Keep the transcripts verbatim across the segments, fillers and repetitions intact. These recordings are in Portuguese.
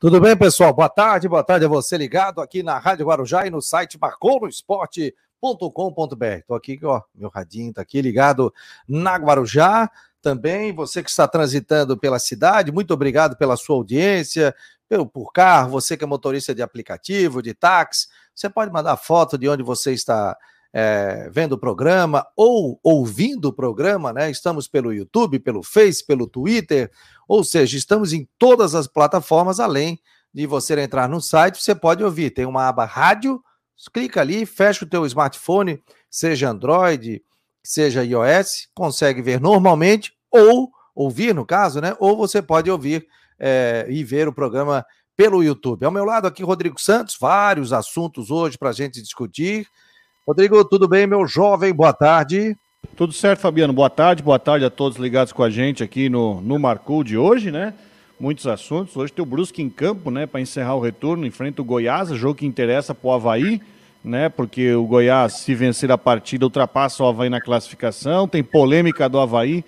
Tudo bem, pessoal? Boa tarde, boa tarde a você ligado aqui na Rádio Guarujá e no site marcou no esporte ponto com ponto b r. Estou aqui, ó, meu radinho está aqui ligado na Guarujá. Também você que está transitando pela cidade, muito obrigado pela sua audiência, por carro, você que é motorista de aplicativo, de táxi, você pode mandar foto de onde você está é, vendo o programa ou ouvindo o programa, né? Estamos pelo YouTube, pelo Face, pelo Twitter, ou seja, estamos em todas as plataformas, além de você entrar no site, você pode ouvir, tem uma aba rádio, clica ali, fecha o teu smartphone, seja Android, seja iOS, consegue ver normalmente, ou ouvir no caso, né? Ou você pode ouvir é, e ver o programa pelo YouTube. Ao meu lado aqui, Rodrigo Santos, vários assuntos hoje para a gente discutir. Rodrigo, tudo bem, meu jovem? Boa tarde. Tudo certo, Fabiano. Boa tarde, boa tarde a todos ligados com a gente aqui no, no Marcou de hoje, né? Muitos assuntos. Hoje tem o Brusque em campo, né? Para encerrar o retorno, enfrenta o Goiás, jogo que interessa para o Avaí, né, porque o Goiás, se vencer a partida, ultrapassa o Avaí na classificação, tem polêmica do Avaí,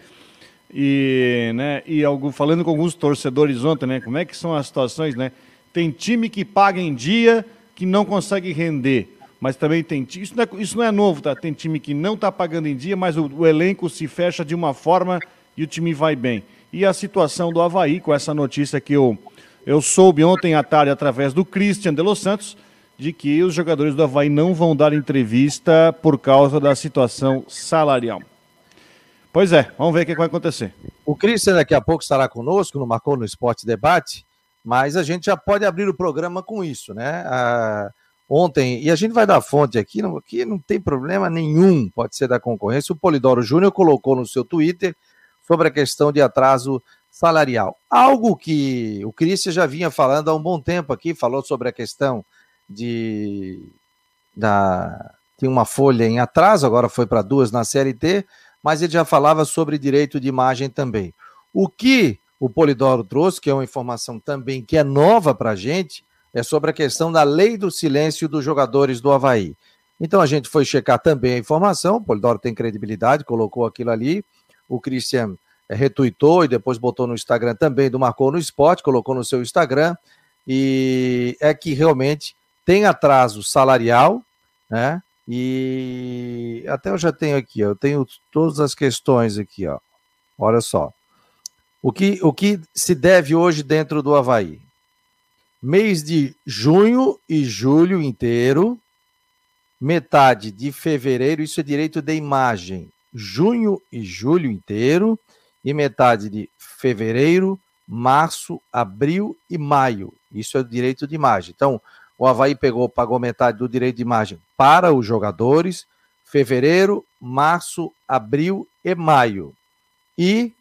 e, né, e algo, falando com alguns torcedores ontem, né, como é que são as situações, né, tem time que paga em dia, que não consegue render, mas também tem time, isso não é, isso não é novo, tá? Tem time que não está pagando em dia, mas o, o elenco se fecha de uma forma e o time vai bem, e a situação do Avaí, com essa notícia que eu, eu soube ontem à tarde, através do Christian de los Santos, de que os jogadores do Avaí não vão dar entrevista por causa da situação salarial. Pois é, vamos ver o que vai acontecer. O Christian daqui a pouco estará conosco no Marcou no Esporte Debate, mas a gente já pode abrir o programa com isso, né? Ah, ontem, e a gente vai dar fonte aqui, não, aqui não tem problema nenhum, pode ser da concorrência, o Polidoro Júnior colocou no seu Twitter sobre a questão de atraso salarial. Algo que o Christian já vinha falando há um bom tempo aqui, falou sobre a questão de da, tem uma folha em atraso, agora foi para duas na Série T, mas ele já falava sobre direito de imagem também. O que o Polidoro trouxe, que é uma informação também que é nova para a gente, é sobre a questão da lei do silêncio dos jogadores do Avaí. Então a gente foi checar também a informação, o Polidoro tem credibilidade, colocou aquilo ali, o Christian retuitou e depois botou no Instagram também, do Marcou no Esporte, colocou no seu Instagram, e é que realmente tem atraso salarial, né? E até eu já tenho aqui, ó, eu tenho todas as questões aqui, ó. Olha só. O que, o que se deve hoje dentro do Avaí? Mês de junho e julho inteiro, metade de fevereiro, isso é direito de imagem. Junho e julho inteiro, e metade de fevereiro, março, abril e maio. Isso é direito de imagem. Então, o Avaí pegou, pagou metade do direito de imagem para os jogadores, fevereiro, março, abril e maio. E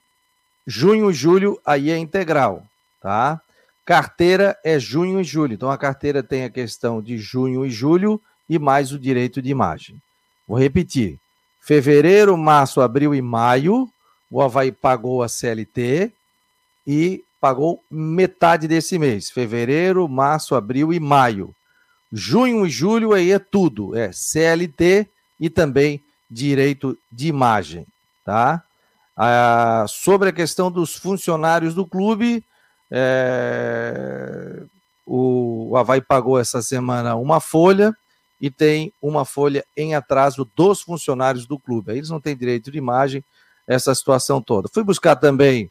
junho e julho, aí é integral, tá? Carteira é junho e julho. Então, a carteira tem a questão de junho e julho e mais o direito de imagem. Vou repetir. Fevereiro, março, abril e maio, o Avaí pagou a C L T e pagou metade desse mês, fevereiro, março, abril e maio. Junho e julho aí é tudo, é C L T e também direito de imagem, tá? Ah, sobre a questão dos funcionários do clube, é... o Avaí pagou essa semana uma folha e tem uma folha em atraso dos funcionários do clube. Aí eles não têm direito de imagem, essa situação toda. Fui buscar também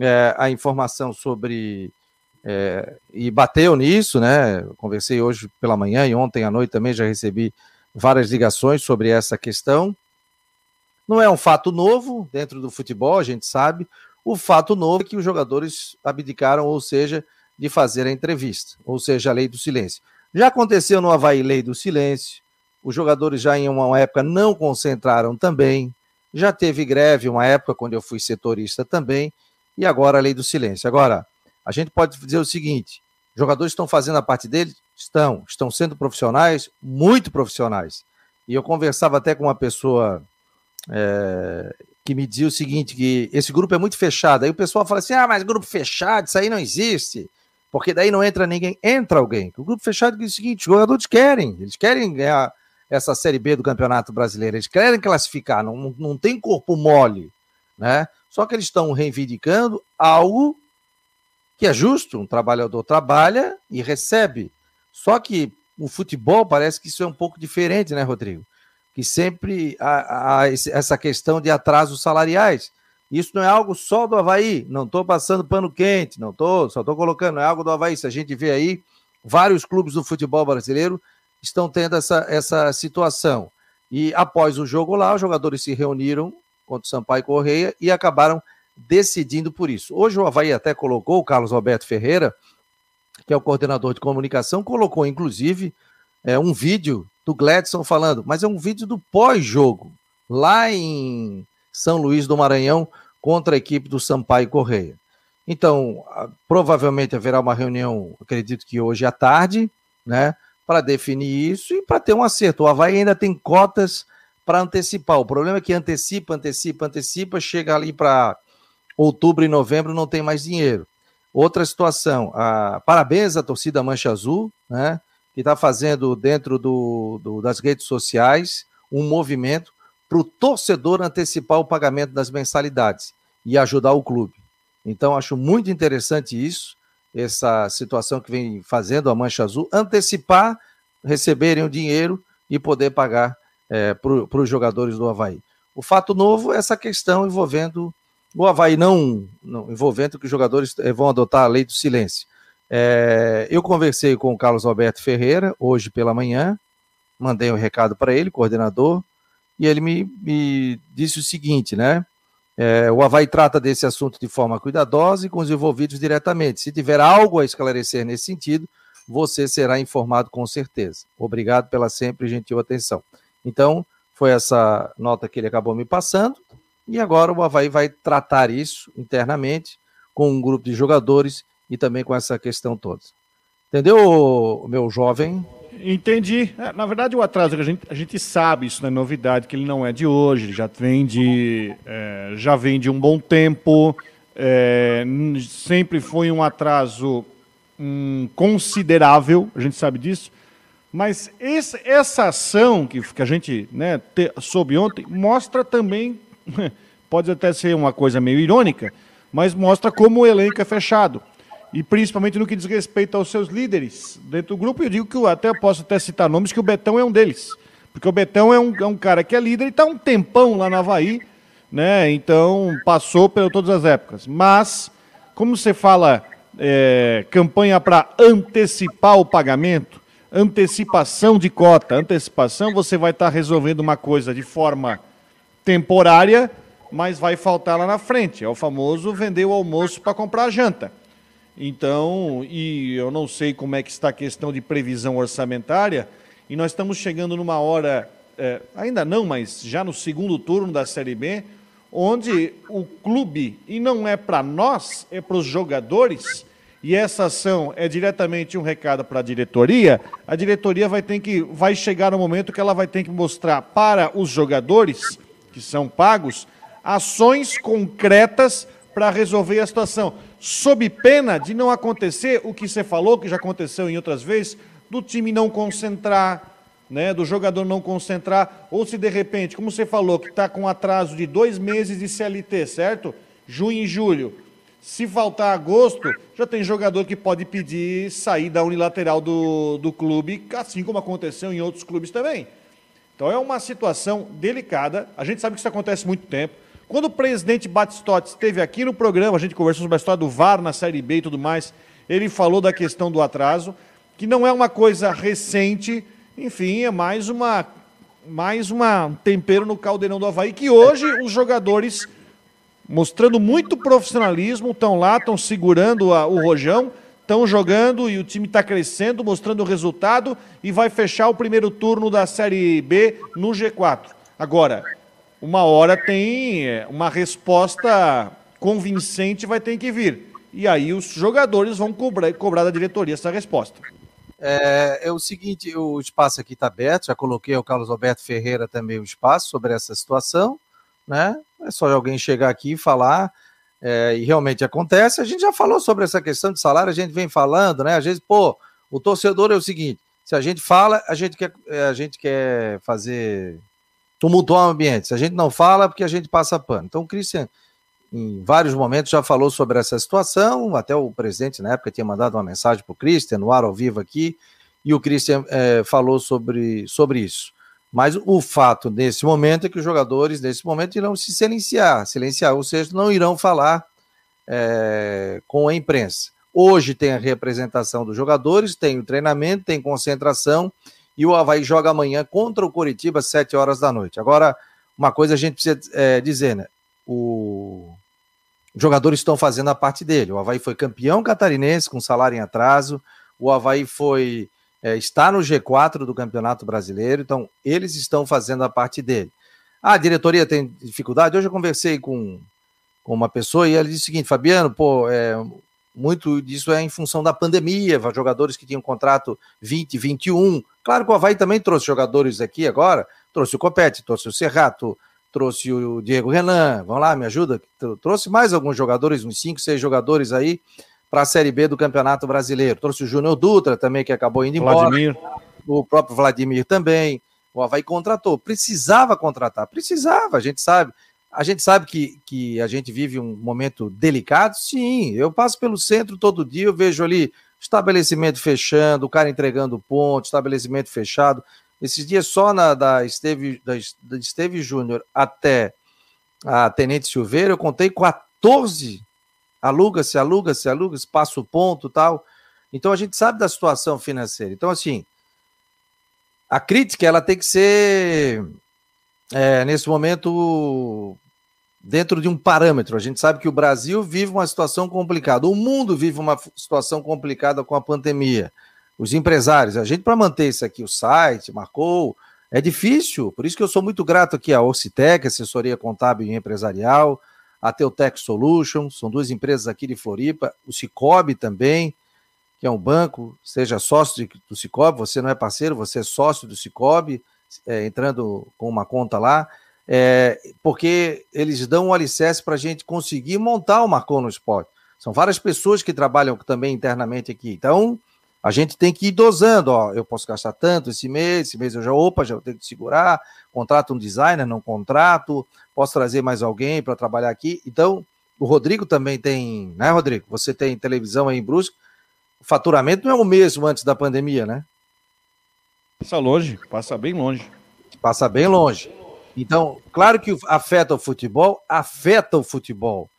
É, a informação sobre, é, e bateu nisso, né? Eu conversei hoje pela manhã e ontem à noite também já recebi várias ligações sobre essa questão. Não é um fato novo dentro do futebol, a gente sabe. O fato novo é que os jogadores abdicaram, ou seja, de fazer a entrevista, ou seja, a lei do silêncio. Já aconteceu no Avaí lei do silêncio, os jogadores já em uma época não concentraram também, já teve greve uma época quando eu fui setorista também, e agora a lei do silêncio. Agora, a gente pode dizer o seguinte, jogadores estão fazendo a parte deles? Estão. Estão sendo profissionais? Muito profissionais. E eu conversava até com uma pessoa é, que me dizia o seguinte, que esse grupo é muito fechado. Aí o pessoal fala assim, ah, mas grupo fechado, isso aí não existe, porque daí não entra ninguém. Entra alguém. O grupo fechado diz o seguinte, os jogadores querem, eles querem ganhar essa Série B do Campeonato Brasileiro, eles querem classificar, não, não tem corpo mole, né? Só que eles estão reivindicando algo que é justo, um trabalhador trabalha e recebe. Só que o futebol parece que isso é um pouco diferente, né, Rodrigo? Que sempre há, há essa questão de atrasos salariais. Isso não é algo só do Avaí, não estou passando pano quente, não tô, só estou colocando, é algo do Avaí. Se a gente vê aí, vários clubes do futebol brasileiro estão tendo essa, essa situação. E após o jogo lá, os jogadores se reuniram contra o Sampaio Correia e acabaram decidindo por isso. Hoje o Avaí até colocou, o Carlos Alberto Ferreira, que é o coordenador de comunicação, colocou inclusive é, um vídeo do Gladson falando, mas é um vídeo do pós-jogo, lá em São Luís do Maranhão, contra a equipe do Sampaio Correia. Então, provavelmente haverá uma reunião, acredito que hoje à tarde, né, para definir isso e para ter um acerto. O Avaí ainda tem cotas para antecipar. O problema é que antecipa, antecipa, antecipa, chega ali para outubro e novembro, não tem mais dinheiro. Outra situação, a... parabéns à torcida Mancha Azul, né, que está fazendo dentro do, do, das redes sociais um movimento para o torcedor antecipar o pagamento das mensalidades e ajudar o clube. Então, acho muito interessante isso, essa situação que vem fazendo a Mancha Azul, antecipar, receberem o dinheiro e poder pagar é, para os jogadores do Avaí. O fato novo é essa questão envolvendo o Avaí, não, não envolvendo que os jogadores vão adotar a lei do silêncio. É, eu conversei com o Carlos Alberto Ferreira hoje pela manhã, mandei um recado para ele, coordenador, e ele me, me disse o seguinte, né? É, o Avaí trata desse assunto de forma cuidadosa e com os envolvidos diretamente. Se tiver algo a esclarecer nesse sentido, você será informado com certeza. Obrigado pela sempre gentil atenção. Então, foi essa nota que ele acabou me passando, e agora o Avaí vai tratar isso internamente com um grupo de jogadores e também com essa questão toda. Entendeu, meu jovem? Entendi. Na verdade, o atraso, a gente, a gente sabe, isso não é novidade, que ele não é de hoje, já vem de, é, já vem de um bom tempo, é, sempre foi um atraso hum, considerável, a gente sabe disso, mas esse, essa ação que, que a gente, né, te, soube ontem, mostra também, pode até ser uma coisa meio irônica, mas mostra como o elenco é fechado. E principalmente no que diz respeito aos seus líderes dentro do grupo, eu digo que eu até posso até citar nomes, que o Betão é um deles. Porque o Betão é um, é um cara que é líder e está um tempão lá na Avaí, né? Então passou por todas as épocas. Mas, como você fala, é, campanha para antecipar o pagamento, antecipação de cota, antecipação, você vai estar tá resolvendo uma coisa de forma temporária, mas vai faltar lá na frente. É o famoso vender o almoço para comprar a janta. Então, e eu não sei como é que está a questão de previsão orçamentária, e nós estamos chegando numa hora, é, ainda não, mas já no segundo turno da Série B, onde o clube, e não é para nós, é para os jogadores, e essa ação é diretamente um recado para a diretoria, a diretoria vai ter que, vai chegar no momento que ela vai ter que mostrar para os jogadores, que são pagos, ações concretas para resolver a situação, sob pena de não acontecer o que você falou, que já aconteceu em outras vezes, do time não concentrar, né, do jogador não concentrar, ou se de repente, como você falou, que está com atraso de dois meses de C L T, certo? Junho e julho. Se faltar agosto, já tem jogador que pode pedir sair da unilateral do, do clube, assim como aconteceu em outros clubes também. Então é uma situação delicada, a gente sabe que isso acontece há muito tempo. Quando o presidente Batistotti esteve aqui no programa, a gente conversou sobre a história do V A R na Série B e tudo mais, ele falou da questão do atraso, que não é uma coisa recente, enfim, é mais uma, mais uma tempero no caldeirão do Avaí, que hoje os jogadores, mostrando muito profissionalismo, estão lá, estão segurando a, o rojão, estão jogando e o time está crescendo, mostrando o resultado, e vai fechar o primeiro turno da Série B no G quatro. Agora, uma hora tem uma resposta convincente, vai ter que vir. E aí os jogadores vão cobrar, cobrar da diretoria essa resposta. É, é o seguinte, o espaço aqui está aberto, já coloquei ao Carlos Alberto Ferreira também o espaço sobre essa situação, né? É só alguém chegar aqui e falar, é, e realmente acontece. A gente já falou sobre essa questão de salário, a gente vem falando, né? Às vezes, pô, o torcedor é o seguinte, se a gente fala, a gente quer, a gente quer fazer... tumultuar o ambiente. Se a gente não fala, é porque a gente passa pano. Então, o Christian em vários momentos já falou sobre essa situação, até o presidente na época tinha mandado uma mensagem para o Christian, no ar ao vivo aqui, e o Christian é, falou sobre, sobre isso. Mas o fato nesse momento é que os jogadores nesse momento irão se silenciar, silenciar, ou seja, não irão falar é, com a imprensa. Hoje tem a representação dos jogadores, tem o treinamento, tem concentração, e o Avaí joga amanhã contra o Coritiba às sete horas da noite. Agora, uma coisa a gente precisa é, dizer, né? O... Os jogadores estão fazendo a parte dele. O Avaí foi campeão catarinense com salário em atraso, o Avaí foi... É, está no G quatro do Campeonato Brasileiro, então eles estão fazendo a parte dele. Ah, a diretoria tem dificuldade? Hoje eu conversei com, com uma pessoa e ela disse o seguinte: Fabiano, pô, é, muito disso é em função da pandemia, jogadores que tinham contrato vinte, vinte e um. Claro que o Avaí também trouxe jogadores aqui agora, trouxe o Copete, trouxe o Serrato, trouxe o Diego Renan, vamos lá, me ajuda, trouxe mais alguns jogadores, uns cinco, seis jogadores aí, para a Série B do Campeonato Brasileiro. Trouxe o Júnior Dutra também, que acabou indo embora. Vladimir. O próprio Vladimir também. O Avaí contratou. Precisava contratar. Precisava, a gente sabe. A gente sabe que, que a gente vive um momento delicado? Sim. Eu passo pelo centro todo dia, eu vejo ali estabelecimento fechando, o cara entregando ponto, estabelecimento fechado. Esses dias só na, da Esteve, da Esteve Júnior até a Tenente Silveira, eu contei quatorze... Aluga-se, aluga-se, aluga-se, passa o ponto e tal. Então a gente sabe da situação financeira. Então, assim, a crítica ela tem que ser, é, nesse momento, dentro de um parâmetro. A gente sabe que o Brasil vive uma situação complicada. O mundo vive uma situação complicada com a pandemia. Os empresários, a gente, para manter isso aqui, o site, marcou, é difícil. Por isso que eu sou muito grato aqui à Orcitec, assessoria contábil e empresarial, a Teutec Solution, são duas empresas aqui de Floripa, o Cicobi também, que é um banco, seja sócio do Cicobi, você não é parceiro, você é sócio do Cicobi, é, entrando com uma conta lá, é, porque eles dão um alicerce para a gente conseguir montar o Marcou no Esporte. São várias pessoas que trabalham também internamente aqui, então a gente tem que ir dosando, ó, eu posso gastar tanto esse mês, esse mês eu já, opa, já tenho que segurar, contrato um designer, não contrato, posso trazer mais alguém para trabalhar aqui. Então, o Rodrigo também tem, né, Rodrigo? Você tem televisão aí em Brusque, o faturamento não é o mesmo antes da pandemia, né? Passa longe, passa bem longe. Passa bem longe. Então, claro que afeta o futebol, afeta o futebol.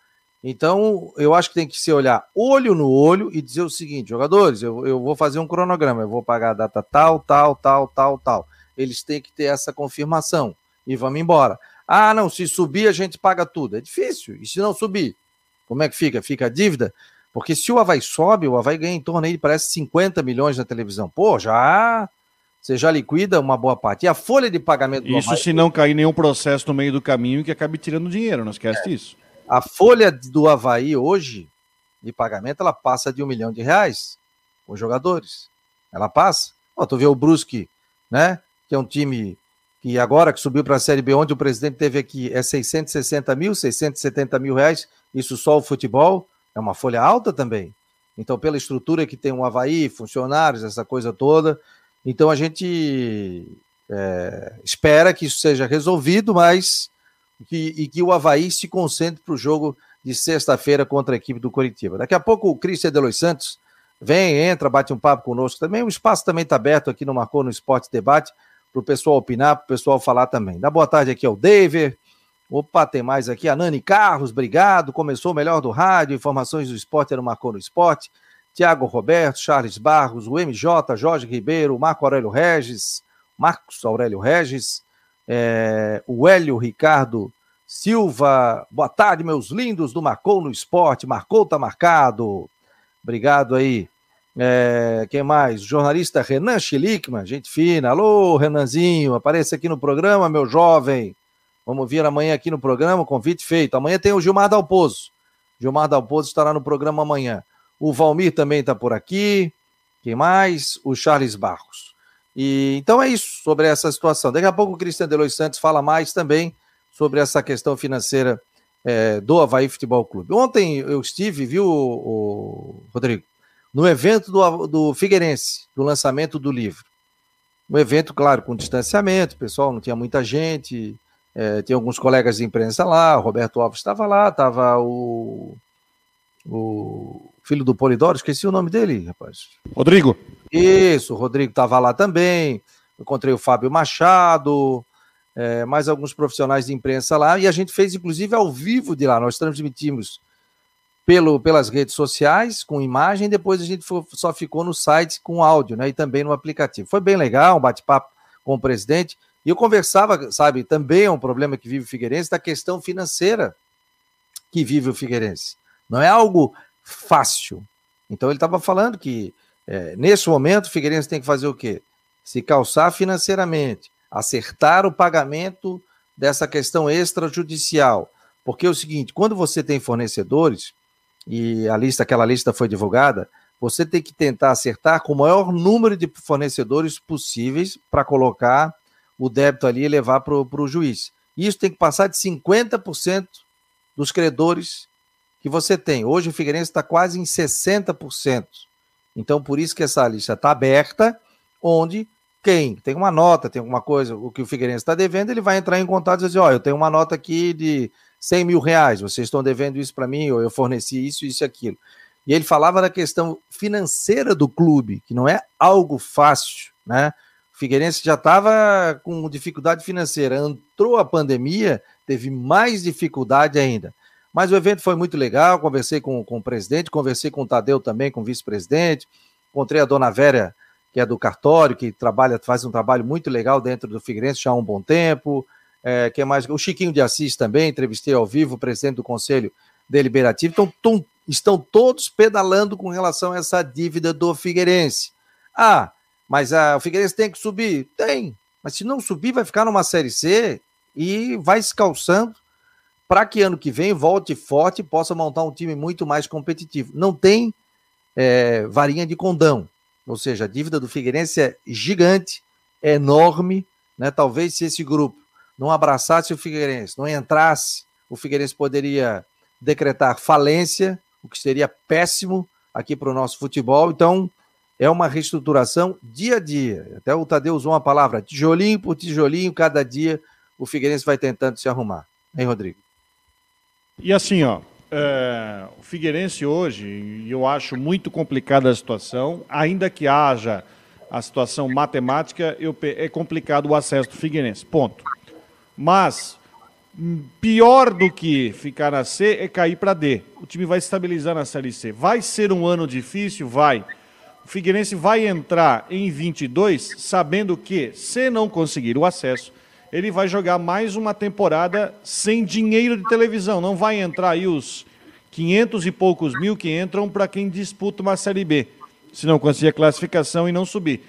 Então, eu acho que tem que se olhar olho no olho e dizer o seguinte: jogadores, eu, eu vou fazer um cronograma, eu vou pagar a data tal, tal, tal, tal, tal. Eles têm que ter essa confirmação e vamos embora. Ah, não, se subir a gente paga tudo. É difícil. E se não subir, como é que fica? Fica a dívida? Porque se o Avaí sobe, o Avaí ganha em torno aí, parece cinquenta milhões na televisão. Pô, já... Você já liquida uma boa parte. E a folha de pagamento... Isso do Avaí... se não cair nenhum processo no meio do caminho que acabe tirando dinheiro, não esquece disso. É. A folha do Avaí hoje, de pagamento, ela passa de um milhão de reais com os jogadores. Ela passa. Ó, tu vê o Brusque, né? Que é um time que agora que subiu para a Série B, onde o presidente teve aqui, é seiscentos e sessenta mil, seiscentos e setenta mil reais. Isso só o futebol. É uma folha alta também. Então, pela estrutura que tem o Avaí, funcionários, essa coisa toda. Então, a gente é, espera que isso seja resolvido, mas... Que, e que o Avaí se concentre para o jogo de sexta-feira contra a equipe do Coritiba. Daqui a pouco o Christian de los Santos vem, entra, bate um papo conosco também. O espaço também está aberto aqui no Marcou no Esporte Debate para o pessoal opinar, para o pessoal falar também. Dá boa tarde aqui ao David. Opa, tem mais aqui. A Nani Carros, obrigado. Começou o melhor do rádio. Informações do esporte era o Marcou no Esporte. Tiago Roberto, Charles Barros, o M J, Jorge Ribeiro, Marco Aurélio Regis, Marcos Aurélio Regis. É, o Hélio Ricardo Silva, boa tarde meus lindos do Marcou no Esporte, Marcou tá marcado, obrigado aí, é, quem mais? O jornalista Renan Schlickman, gente fina, alô Renanzinho, apareça aqui no programa meu jovem, vamos vir amanhã aqui no programa, convite feito, amanhã tem o Gilmar Dalpozo, Gilmar Dalpozo estará no programa amanhã, o Valmir também tá por aqui, quem mais? O Charles Barros. E, então é isso sobre essa situação. Daqui a pouco o Christian de los Santos fala mais também sobre essa questão financeira é, do Avaí Futebol Clube. Ontem eu estive, viu, o, o Rodrigo, no evento do, do Figueirense, do lançamento do livro. Um evento, claro, com distanciamento, o pessoal não tinha muita gente, É, tem alguns colegas de imprensa lá, o Roberto Alves estava lá, estava o, o filho do Polidoro, esqueci o nome dele, rapaz. Rodrigo. Isso, o Rodrigo estava lá também, encontrei o Fábio Machado, é, mais alguns profissionais de imprensa lá, e a gente fez inclusive ao vivo de lá, nós transmitimos pelo, pelas redes sociais, com imagem, depois a gente foi, só ficou no site com áudio, né, e também no aplicativo. Foi bem legal, um bate-papo com o presidente. E eu conversava, sabe, também é um problema que vive o Figueirense, da questão financeira que vive o Figueirense. Não é algo fácil. Então ele estava falando que, é, nesse momento, o Figueirense tem que fazer o quê? Se calçar financeiramente, acertar o pagamento dessa questão extrajudicial. Porque é o seguinte, quando você tem fornecedores, e a lista, aquela lista foi divulgada, você tem que tentar acertar com o maior número de fornecedores possíveis para colocar o débito ali e levar para o juiz. Isso tem que passar de cinquenta por cento dos credores que você tem. Hoje o Figueirense está quase em sessenta por cento. Então, por isso que essa lista está aberta, onde quem tem uma nota, tem alguma coisa, o que o Figueirense está devendo, ele vai entrar em contato e dizer, ó, eu tenho uma nota aqui de cem mil reais, vocês estão devendo isso para mim, ou eu forneci isso, isso e aquilo. E ele falava da questão financeira do clube, que não é algo fácil, né? Figueirense já estava com dificuldade financeira, entrou a pandemia, teve mais dificuldade ainda. Mas o evento foi muito legal, conversei com, com o presidente, conversei com o Tadeu também, com o vice-presidente, encontrei a dona Vera, que é do cartório, que trabalha, faz um trabalho muito legal dentro do Figueirense já há um bom tempo. É, que é mais, o Chiquinho de Assis também, entrevistei ao vivo, o presidente do Conselho Deliberativo. Então, tom, estão todos pedalando com relação a essa dívida do Figueirense. Ah, mas ah, o Figueirense tem que subir? Tem. Mas se não subir, vai ficar numa Série C e vai se calçando para que ano que vem volte forte e possa montar um time muito mais competitivo. Não tem é, varinha de condão. Ou seja, a dívida do Figueirense é gigante, é enorme, né? Talvez se esse grupo não abraçasse o Figueirense, não entrasse, o Figueirense poderia decretar falência, o que seria péssimo aqui para o nosso futebol. Então, é uma reestruturação dia a dia. Até o Tadeu usou uma palavra, tijolinho por tijolinho, cada dia o Figueirense vai tentando se arrumar. Hein, Rodrigo? E assim, ó, é, o Figueirense hoje, eu acho muito complicada a situação, ainda que haja a situação matemática, eu, é complicado o acesso do Figueirense, ponto. Mas, pior do que ficar na C é cair para D. O time vai estabilizar na Série C. Vai ser um ano difícil? Vai. O Figueirense vai entrar em vinte e dois sabendo que, se não conseguir o acesso, ele vai jogar mais uma temporada sem dinheiro de televisão. Não vai entrar aí os quinhentos e poucos mil que entram para quem disputa uma Série B, se não conseguir a classificação e não subir.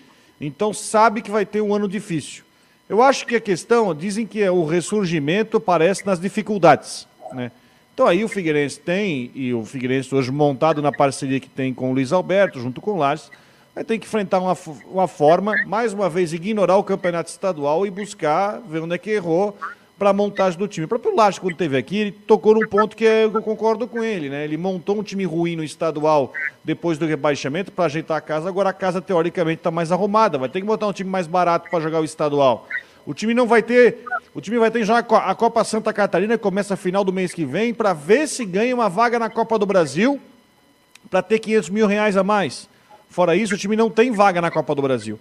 Então sabe que vai ter um ano difícil. Eu acho que a questão, dizem que o ressurgimento aparece nas dificuldades, né? Então aí o Figueirense tem, e o Figueirense hoje montado na parceria que tem com o Luiz Alberto, junto com o Lages, vai ter que enfrentar uma, uma forma, mais uma vez, ignorar o campeonato estadual e buscar ver onde é que errou para a montagem do time. O próprio Lages, quando esteve aqui, ele tocou num ponto que eu concordo com ele, né? Ele montou um time ruim no estadual depois do rebaixamento para ajeitar a casa, agora a casa teoricamente está mais arrumada, vai ter que botar um time mais barato para jogar o estadual. O time não vai ter, o time vai ter já a Copa Santa Catarina, que começa a final do mês que vem, para ver se ganha uma vaga na Copa do Brasil, para ter quinhentos mil reais a mais. Fora isso, o time não tem vaga na Copa do Brasil.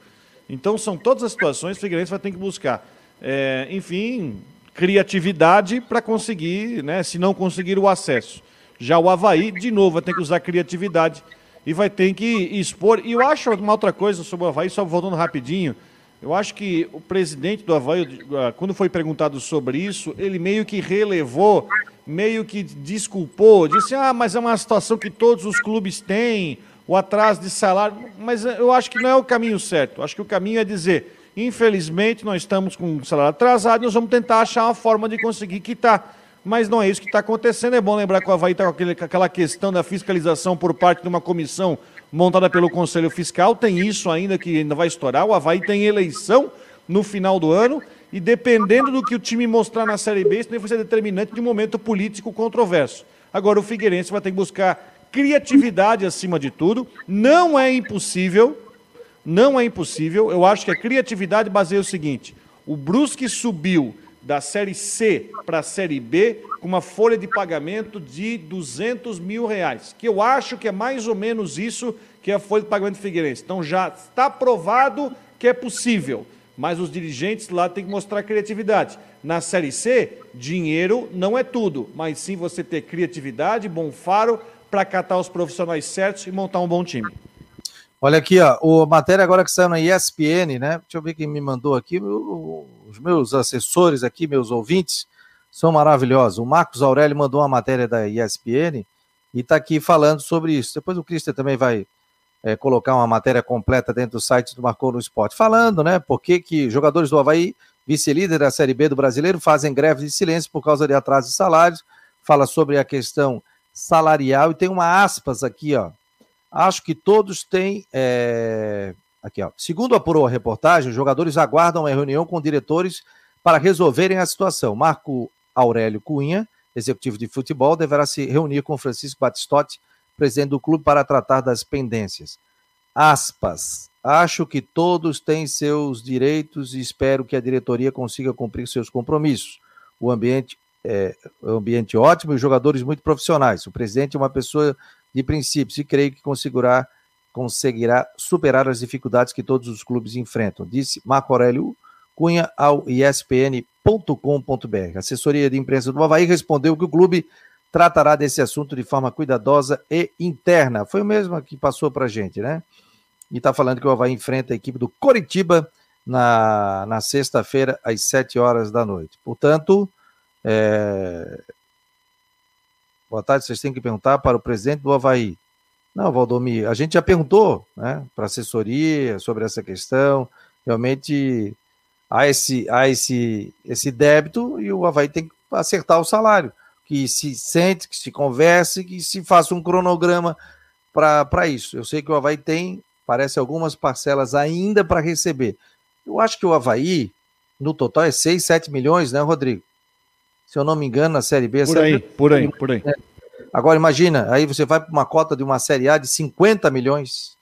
Então são todas as situações que o Figueirense vai ter que buscar. É, enfim, criatividade para conseguir, né, se não conseguir o acesso. Já o Avaí, de novo, vai ter que usar criatividade e vai ter que expor. E eu acho uma outra coisa sobre o Avaí, só voltando rapidinho. Eu acho que o presidente do Avaí, quando foi perguntado sobre isso, ele meio que relevou, meio que desculpou, disse, ah, mas é uma situação que todos os clubes têm, o atraso de salário, mas eu acho que não é o caminho certo. Eu acho que o caminho é dizer, infelizmente, nós estamos com um salário atrasado, nós vamos tentar achar uma forma de conseguir quitar. Mas não é isso que está acontecendo. É bom lembrar que o Avaí está com aquele, aquela questão da fiscalização por parte de uma comissão montada pelo Conselho Fiscal, tem isso ainda que ainda vai estourar, o Avaí tem eleição no final do ano, e dependendo do que o time mostrar na Série B, isso nem vai ser determinante de um momento político controverso. Agora o Figueirense vai ter que buscar criatividade acima de tudo, não é impossível, não é impossível, eu acho que a criatividade baseia o seguinte, o Brusque subiu da Série C para a Série B, com uma folha de pagamento de duzentos mil reais, que eu acho que é mais ou menos isso que é a folha de pagamento do Figueirense. Então já está provado que é possível, mas os dirigentes lá têm que mostrar criatividade. Na Série C, dinheiro não é tudo, mas sim você ter criatividade, bom faro, para catar os profissionais certos e montar um bom time. Olha aqui, ó, a matéria agora que saiu na E S P N, né? Deixa eu ver quem me mandou aqui. Meu, os meus assessores aqui, meus ouvintes, são maravilhosos. O Marcos Aurélio mandou uma matéria da E S P N e está aqui falando sobre isso. Depois o Christian também vai é, colocar uma matéria completa dentro do site do Marcou no Esporte, falando, né? Por que que jogadores do Avaí, vice-líder da Série B do Brasileiro, fazem greve de silêncio por causa de atraso de salários. Fala sobre a questão salarial e tem uma aspas aqui, ó. Acho que todos têm... É... Aqui, ó. Segundo apurou a reportagem, os jogadores aguardam uma reunião com diretores para resolverem a situação. Marco Aurélio Cunha, executivo de futebol, deverá se reunir com Francisco Batistotti, presidente do clube, para tratar das pendências. Aspas. Acho que todos têm seus direitos e espero que a diretoria consiga cumprir seus compromissos. O ambiente é um ambiente ótimo e os jogadores muito profissionais. O presidente é uma pessoa... de princípios, e creio que conseguirá, conseguirá superar as dificuldades que todos os clubes enfrentam, disse Marco Aurélio Cunha ao E S P N ponto com ponto B R. A assessoria de imprensa do Avaí respondeu que o clube tratará desse assunto de forma cuidadosa e interna. Foi o mesmo que passou para a gente, né? E está falando que o Avaí enfrenta a equipe do Coritiba na, na sexta-feira, às sete horas da noite. Portanto, é... Boa tarde, vocês têm que perguntar para o presidente do Avaí. Não, Valdomir, a gente já perguntou, né, para a assessoria sobre essa questão. Realmente há, esse, há esse, esse débito e o Avaí tem que acertar o salário. Que se sente, que se converse, que se faça um cronograma para isso. Eu sei que o Avaí tem, parece, algumas parcelas ainda para receber. Eu acho que o Avaí, no total, é seis, sete milhões, né, Rodrigo? Se eu não me engano, na Série B... Por aí, B, por aí, por aí. Agora, imagina, aí você vai para uma cota de uma Série A de cinquenta milhões.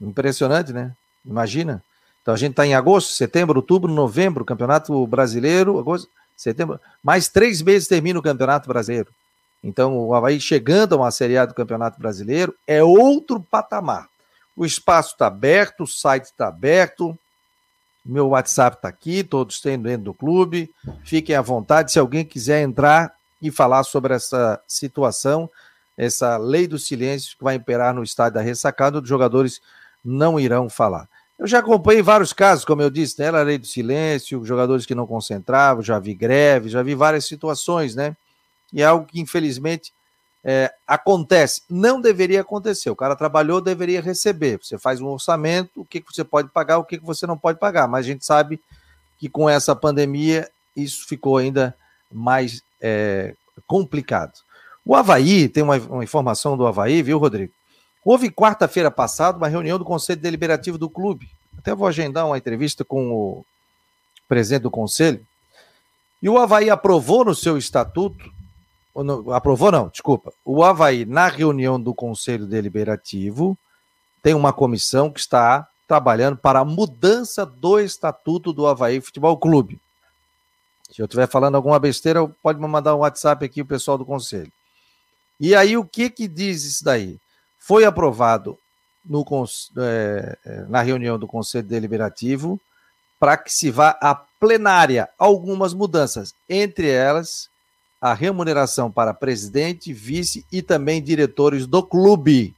Impressionante, né? Imagina. Então, a gente está em agosto, setembro, outubro, novembro, Campeonato Brasileiro, agosto, setembro, mais três meses termina o Campeonato Brasileiro. Então, o Avaí chegando a uma Série A do Campeonato Brasileiro é outro patamar. O espaço está aberto, o site está aberto, meu WhatsApp está aqui, todos têm dentro do clube, fiquem à vontade, se alguém quiser entrar e falar sobre essa situação, essa lei do silêncio que vai imperar no estádio da Ressacada, os jogadores não irão falar. Eu já acompanhei vários casos, como eu disse, né, era a lei do silêncio, jogadores que não concentravam, já vi greve, já vi várias situações, né, e é algo que infelizmente é, acontece, não deveria acontecer, o cara trabalhou, deveria receber, você faz um orçamento, o que, que você pode pagar, o que, que você não pode pagar, mas a gente sabe que com essa pandemia isso ficou ainda mais é, complicado. O Avaí, tem uma, uma informação do Avaí, viu, Rodrigo? Houve quarta-feira passada uma reunião do Conselho Deliberativo do clube, até vou agendar uma entrevista com o presidente do Conselho, e o Avaí aprovou no seu estatuto Não, aprovou não, desculpa, o Avaí na reunião do Conselho Deliberativo tem uma comissão que está trabalhando para a mudança do estatuto do Avaí Futebol Clube. Se eu estiver falando alguma besteira, pode me mandar um WhatsApp aqui o pessoal do Conselho. E aí o que que diz isso daí? Foi aprovado no, é, na reunião do Conselho Deliberativo para que se vá à plenária algumas mudanças, entre elas... a remuneração para presidente, vice e também diretores do clube.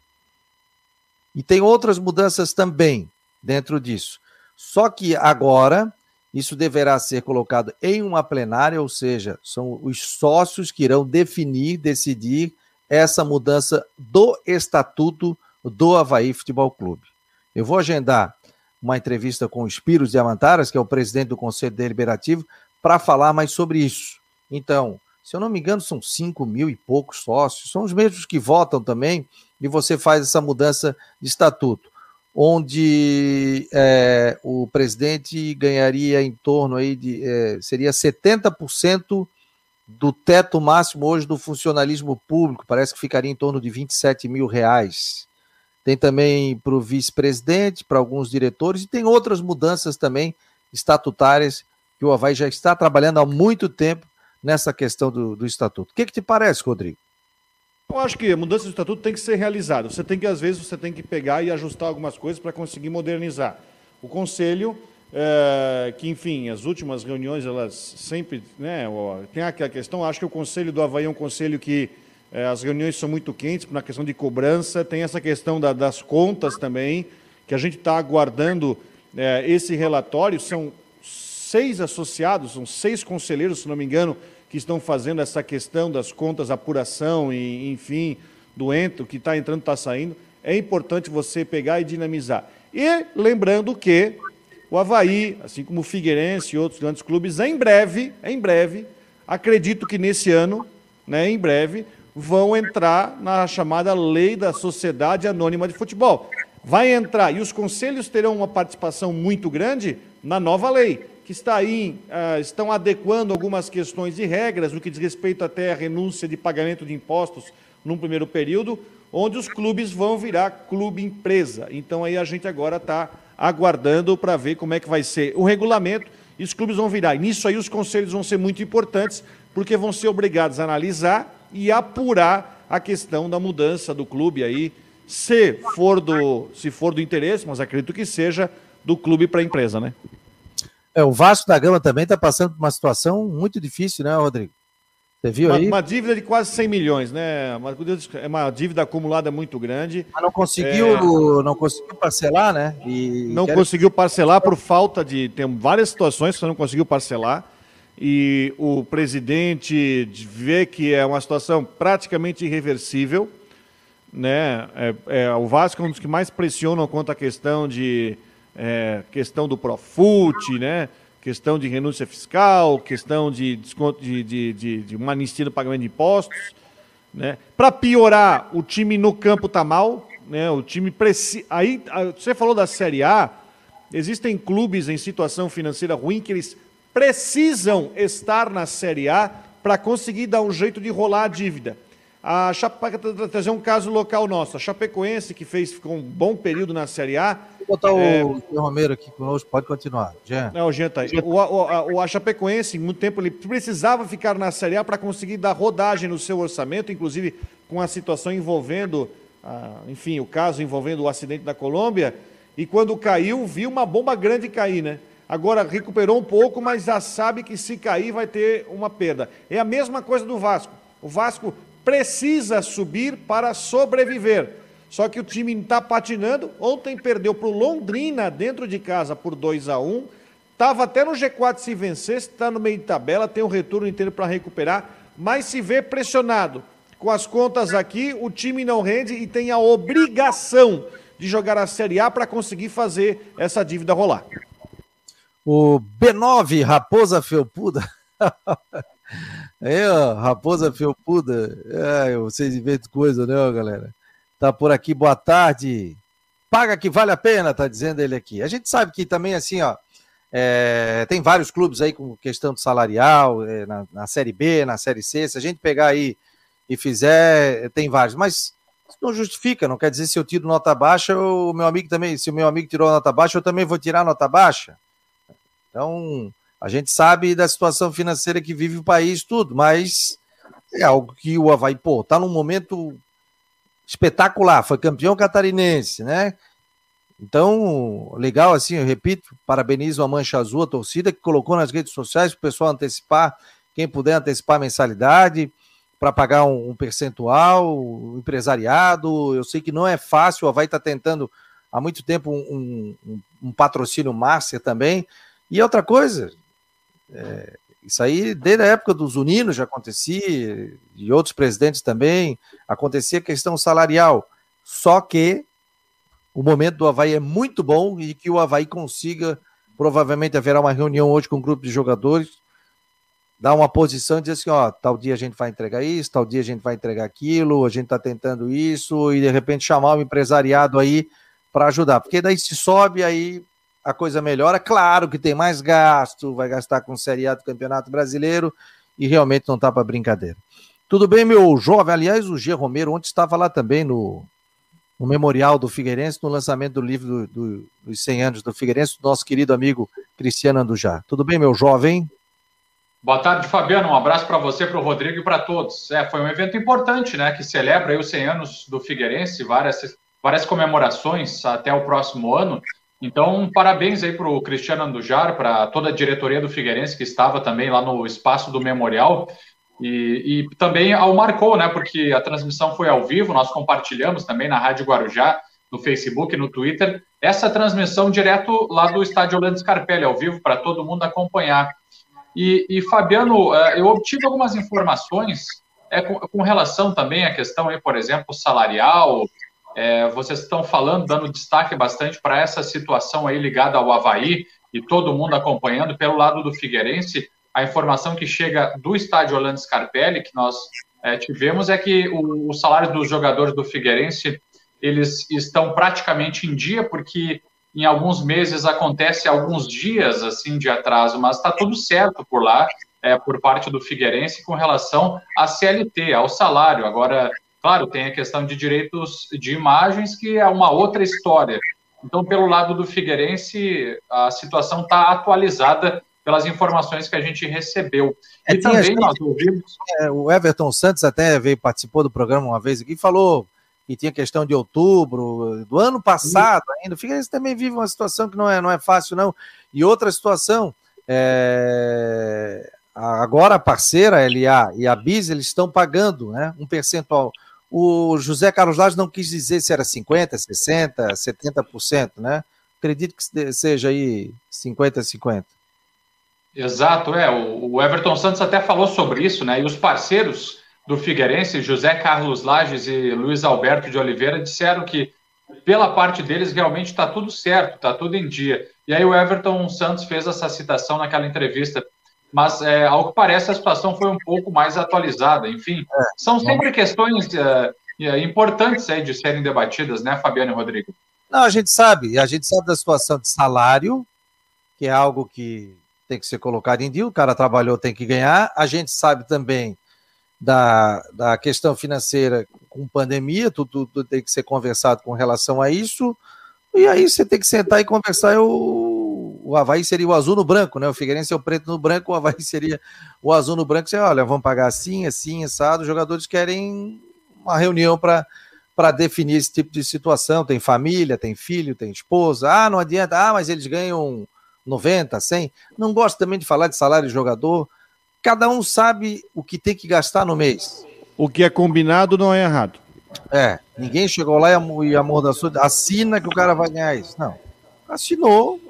E tem outras mudanças também dentro disso. Só que agora, isso deverá ser colocado em uma plenária, ou seja, são os sócios que irão definir, decidir essa mudança do estatuto do Avaí Futebol Clube. Eu vou agendar uma entrevista com o Spiros de Amantaras, que é o presidente do Conselho Deliberativo, para falar mais sobre isso. Então... se eu não me engano, são cinco mil e poucos sócios, são os mesmos que votam também, e você faz essa mudança de estatuto, onde é, o presidente ganharia em torno aí de, é, seria setenta por cento do teto máximo hoje do funcionalismo público, parece que ficaria em torno de vinte e sete mil reais. Tem também para o vice-presidente, para alguns diretores, e tem outras mudanças também estatutárias que o Avaí já está trabalhando há muito tempo nessa questão do, do estatuto. O que, que te parece, Rodrigo? Eu acho que a mudança do estatuto tem que ser realizada. Você tem que, às vezes, você tem que pegar e ajustar algumas coisas para conseguir modernizar. O Conselho, é, que, enfim, as últimas reuniões, elas sempre... né, tem aquela questão, acho que o Conselho do Avaí é um conselho que é, as reuniões são muito quentes, na questão de cobrança, tem essa questão da, das contas também, que a gente está aguardando é, esse relatório. São seis associados, são seis conselheiros, se não me engano, que estão fazendo essa questão das contas, apuração e, enfim, do ente, o que está entrando, está saindo. É importante você pegar e dinamizar. E lembrando que o Avaí, assim como o Figueirense e outros grandes clubes, em breve, em breve, acredito que nesse ano, né, em breve, vão entrar na chamada Lei da Sociedade Anônima de Futebol. Vai entrar, e os conselhos terão uma participação muito grande na nova lei, que está aí, uh, estão adequando algumas questões e regras, no que diz respeito até à renúncia de pagamento de impostos num primeiro período, onde os clubes vão virar clube-empresa. Então aí a gente agora está aguardando para ver como é que vai ser o regulamento e os clubes vão virar. E nisso aí os conselhos vão ser muito importantes, porque vão ser obrigados a analisar e apurar a questão da mudança do clube aí, se for do, se for do interesse, mas acredito que seja, do clube para a empresa, né? É, o Vasco da Gama também está passando por uma situação muito difícil, né, Rodrigo? Você viu uma, aí? Uma dívida de quase cem milhões, né? É uma dívida acumulada muito grande. Mas não conseguiu, é... não conseguiu parcelar, né? E não quero... conseguiu parcelar por falta de... Tem várias situações que você não conseguiu parcelar. E o presidente vê que é uma situação praticamente irreversível, né? É, é, o Vasco é um dos que mais pressionam quanto à questão de... É, questão do Profut, né? Questão de renúncia fiscal, questão de desconto de, de, de, de uma anistia do pagamento de impostos, né? Para piorar, o time no campo está mal, né? O time precisa. Aí você falou da Série A, existem clubes em situação financeira ruim que eles precisam estar na Série A para conseguir dar um jeito de rolar a dívida. A Chape... trazer um caso local nosso, a Chapecoense, que fez, ficou um bom período na Série A. Vou botar é... o Romero aqui conosco, pode continuar. Jean. Não, o Jean tá aí. O, o, o, a Chapecoense, em muito tempo, ele precisava ficar na Série A para conseguir dar rodagem no seu orçamento, inclusive com a situação envolvendo, a, enfim, o caso envolvendo o acidente da Colômbia, e quando caiu, viu uma bomba grande cair, né? Agora recuperou um pouco, mas já sabe que se cair vai ter uma perda. É a mesma coisa do Vasco. O Vasco precisa subir para sobreviver. Só que o time está patinando. Ontem perdeu para o Londrina dentro de casa por dois a um. Estava até no G quatro se vencesse, está no meio de tabela, tem um retorno inteiro para recuperar, mas se vê pressionado. Com as contas aqui, o time não rende e tem a obrigação de jogar a Série A para conseguir fazer essa dívida rolar. O B nove, Raposa Felpuda... Aí, ó, Raposa Felpuda, é, vocês inventam coisa, né, galera? Tá por aqui, boa tarde. Paga que vale a pena, tá dizendo ele aqui. A gente sabe que também, assim, ó, é, tem vários clubes aí com questão do salarial, é, na, na Série B, na Série C, se a gente pegar aí e fizer, tem vários, mas isso não justifica, não quer dizer se eu tiro nota baixa, o meu amigo também, se o meu amigo tirou nota baixa, eu também vou tirar nota baixa. Então... a gente sabe da situação financeira que vive o país, tudo, mas é algo que o Avaí, pô, tá num momento espetacular, foi campeão catarinense, né? Então, legal, assim, eu repito, parabenizo a Mancha Azul, a torcida que colocou nas redes sociais para o pessoal antecipar, quem puder antecipar a mensalidade, para pagar um, um percentual, um empresariado, eu sei que não é fácil, o Avaí tá tentando há muito tempo um, um, um patrocínio master também, e outra coisa... É, isso aí, desde a época dos Uninos já acontecia, e outros presidentes também, acontecia a questão salarial, só que o momento do Avaí é muito bom e que o Avaí consiga, provavelmente haverá uma reunião hoje com um grupo de jogadores, dar uma posição e dizer assim, ó, tal dia a gente vai entregar isso, tal dia a gente vai entregar aquilo, a gente está tentando isso, e de repente chamar o empresariado aí para ajudar, porque daí se sobe aí a coisa melhora, claro que tem mais gasto, vai gastar com o Série A do Campeonato Brasileiro e realmente não tá para brincadeira. Tudo bem, meu jovem? Aliás, o G. Romero ontem estava lá também no, no memorial do Figueirense, no lançamento do livro do, do, dos cem anos do Figueirense, do nosso querido amigo Cristiano Andujar. Tudo bem, meu jovem? Boa tarde, Fabiano. Um abraço para você, para o Rodrigo e para todos. É, foi um evento importante, né, que celebra aí os cem anos do Figueirense, várias, várias comemorações até o próximo ano. Então, parabéns aí para o Cristiano Andujar, para toda a diretoria do Figueirense, que estava também lá no espaço do memorial. E, e também ao Marcou, né, porque a transmissão foi ao vivo, nós compartilhamos também na Rádio Guarujá, no Facebook, no Twitter, essa transmissão direto lá do estádio Orlando Scarpelli, ao vivo, para todo mundo acompanhar. E, e, Fabiano, eu obtive algumas informações é, com, com relação também à questão, aí, por exemplo, salarial. É, vocês estão falando, dando destaque bastante para essa situação aí ligada ao Avaí e todo mundo acompanhando pelo lado do Figueirense. A informação que chega do estádio Orlando Scarpelli, que nós é, tivemos, é que o, o salário dos jogadores do Figueirense, eles estão praticamente em dia, porque em alguns meses acontece alguns dias assim de atraso, mas está tudo certo por lá, é, por parte do Figueirense, com relação à C L T, ao salário. Agora, claro, tem a questão de direitos de imagens, que é uma outra história. Então, pelo lado do Figueirense, a situação está atualizada pelas informações que a gente recebeu. E é, também gente, nós ouvimos... É, o Everton Santos até veio, participou do programa uma vez aqui, falou que tinha questão de outubro, do ano passado Sim. ainda. O Figueirense também vive uma situação que não é, não é fácil, não. E outra situação, é... agora a parceira, a L A e a B I S, eles estão pagando, né, um percentual. O José Carlos Lages não quis dizer se era cinquenta por cento, sessenta por cento, setenta por cento, né? Acredito que seja aí cinquenta por cento, cinquenta por cento. Exato, é, o Everton Santos até falou sobre isso, né, e os parceiros do Figueirense, José Carlos Lages e Luiz Alberto de Oliveira, disseram que pela parte deles realmente está tudo certo, está tudo em dia, e aí o Everton Santos fez essa citação naquela entrevista, mas é, ao que parece a situação foi um pouco mais atualizada, enfim, são sempre questões é, importantes aí de serem debatidas, né, Fabiano e Rodrigo? Não, a gente sabe, a gente sabe da situação de salário, que é algo que tem que ser colocado em dia, o cara trabalhou, tem que ganhar. A gente sabe também da, da questão financeira com pandemia, tudo, tudo tem que ser conversado com relação a isso, e aí você tem que sentar e conversar. Eu, o Avaí seria o azul no branco, né? O Figueirense é o preto no branco, o Avaí seria o azul no branco. Você, olha, vamos pagar assim, assim, assado. Os jogadores querem uma reunião para para definir esse tipo de situação. Tem família, tem filho, tem esposa. Ah, não adianta. Ah, mas eles ganham noventa, cem, não gosto também de falar de salário de jogador, cada um sabe o que tem que gastar no mês. O que é combinado não é errado. É, ninguém chegou lá e amordaçou, assina que o cara vai ganhar isso. Não, assinou,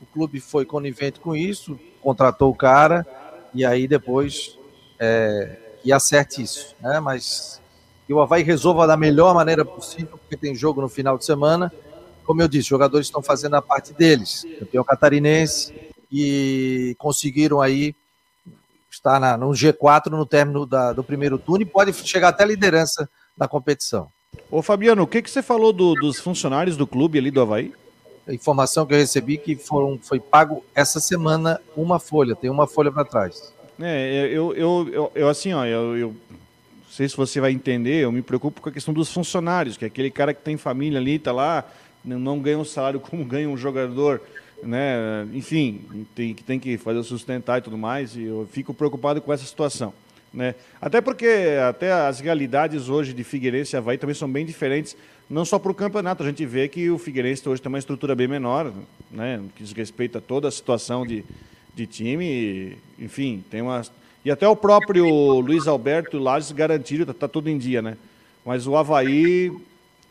o clube foi conivente com isso, contratou o cara, e aí depois é, que acerte isso, né? Mas que o Avaí resolva da melhor maneira possível, porque tem jogo no final de semana. Como eu disse, os jogadores estão fazendo a parte deles, campeão catarinense, e conseguiram aí estar na, no G quatro no término da, do primeiro turno, e pode chegar até a liderança da competição. Ô Fabiano, o que, que você falou do, dos funcionários do clube ali do Avaí? A informação que eu recebi que foram, foi pago essa semana uma folha, tem uma folha para trás. É, eu, eu, eu, eu assim, ó, eu... eu... não sei se você vai entender, eu me preocupo com a questão dos funcionários, que é aquele cara que tem família ali, tá lá, não ganha um salário como ganha um jogador, né? Enfim, tem, tem que fazer sustentar e tudo mais, e eu fico preocupado com essa situação, né? Até porque até as realidades hoje de Figueirense e Avaí também são bem diferentes, não só para o campeonato, a gente vê que o Figueirense hoje tem uma estrutura bem menor, né? Que diz respeito a toda a situação de, de time, e, enfim, tem uma... E até o próprio Luiz Alberto Lages garantiram, está tá tudo em dia, né? Mas o Avaí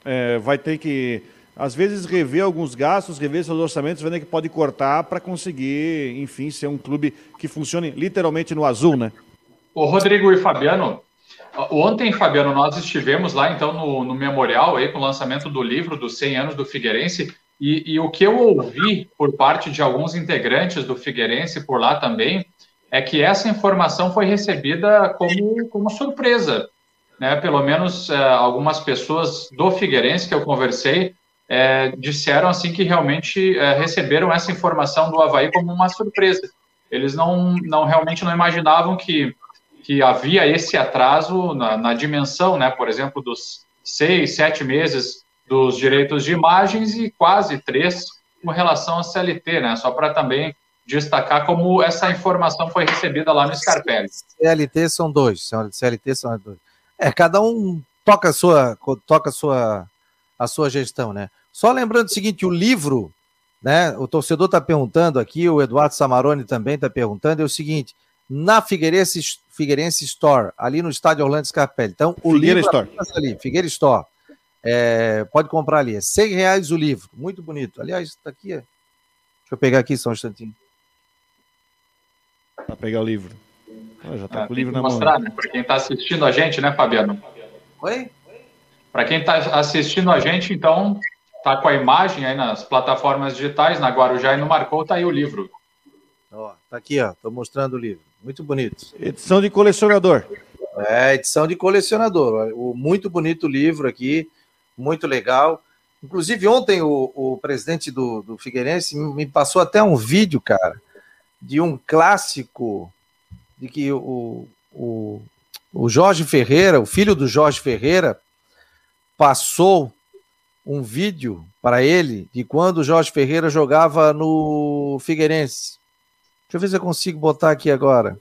é, vai ter que, às vezes, rever alguns gastos, rever seus orçamentos, vendo que pode cortar para conseguir, enfim, ser um clube que funcione literalmente no azul, né? Ô Rodrigo e Fabiano, ontem, Fabiano, nós estivemos lá, então, no, no memorial, aí, com o lançamento do livro dos cem anos do Figueirense, e, e o que eu ouvi por parte de alguns integrantes do Figueirense por lá também, é que essa informação foi recebida como, como surpresa, né? Pelo menos é, algumas pessoas do Figueirense que eu conversei é, disseram assim que realmente é, receberam essa informação do Avaí como uma surpresa. Eles não, não realmente não imaginavam que, que havia esse atraso na, na dimensão, né? Por exemplo, dos seis, sete meses dos direitos de imagens e quase três com relação à C L T, né? Só para também destacar como essa informação foi recebida lá no Scarpelli. C L T são dois, C L T são dois. É, cada um toca a sua, toca a sua, a sua gestão, né? Só lembrando o seguinte, o livro, né? O torcedor está perguntando aqui, o Eduardo Samarone também está perguntando, é o seguinte, na Figueirense, Figueirense Store, ali no estádio Orlando Scarpelli. Então, o Figueira livro Store. Ali, Figueira Store. É, pode comprar ali, é cem reais o livro, muito bonito. Aliás, está aqui, é. Deixa eu pegar aqui só um instantinho. Para pegar o livro. Ah, já tá ah, com o livro na mostrar, mão. Né? Para quem está assistindo a gente, né, Fabiano? Oi? Para quem está assistindo a gente, então, tá com a imagem aí nas plataformas digitais, na Guarujá e no Marcou, tá aí o livro. Ó, tá aqui, ó, tô mostrando o livro. Muito bonito. Edição de colecionador. É, edição de colecionador. O muito bonito livro aqui, muito legal. Inclusive, ontem o, o presidente do, do Figueirense me passou até um vídeo, cara, de um clássico de que o, o, o Jorge Ferreira, o filho do Jorge Ferreira, passou um vídeo para ele de quando o Jorge Ferreira jogava no Figueirense. Deixa eu ver se eu consigo botar aqui agora.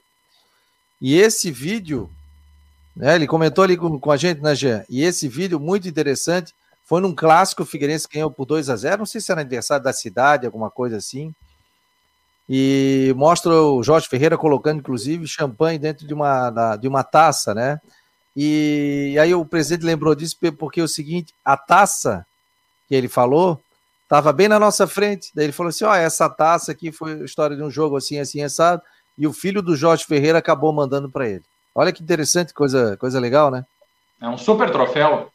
E esse vídeo, né, ele comentou ali com, com a gente, né, Jean? E esse vídeo, muito interessante, foi num clássico, o Figueirense ganhou por dois a zero, não sei se era aniversário da cidade, alguma coisa assim. E mostra o Jorge Ferreira colocando, inclusive, champanhe dentro de uma, da, de uma taça, né? E, e aí o presidente lembrou disso porque é o seguinte, a taça que ele falou estava bem na nossa frente. Daí ele falou assim, ó, oh, essa taça aqui foi a história de um jogo assim, assim, assado. E o filho do Jorge Ferreira acabou mandando para ele. Olha que interessante, coisa, coisa legal, né? É um super troféu.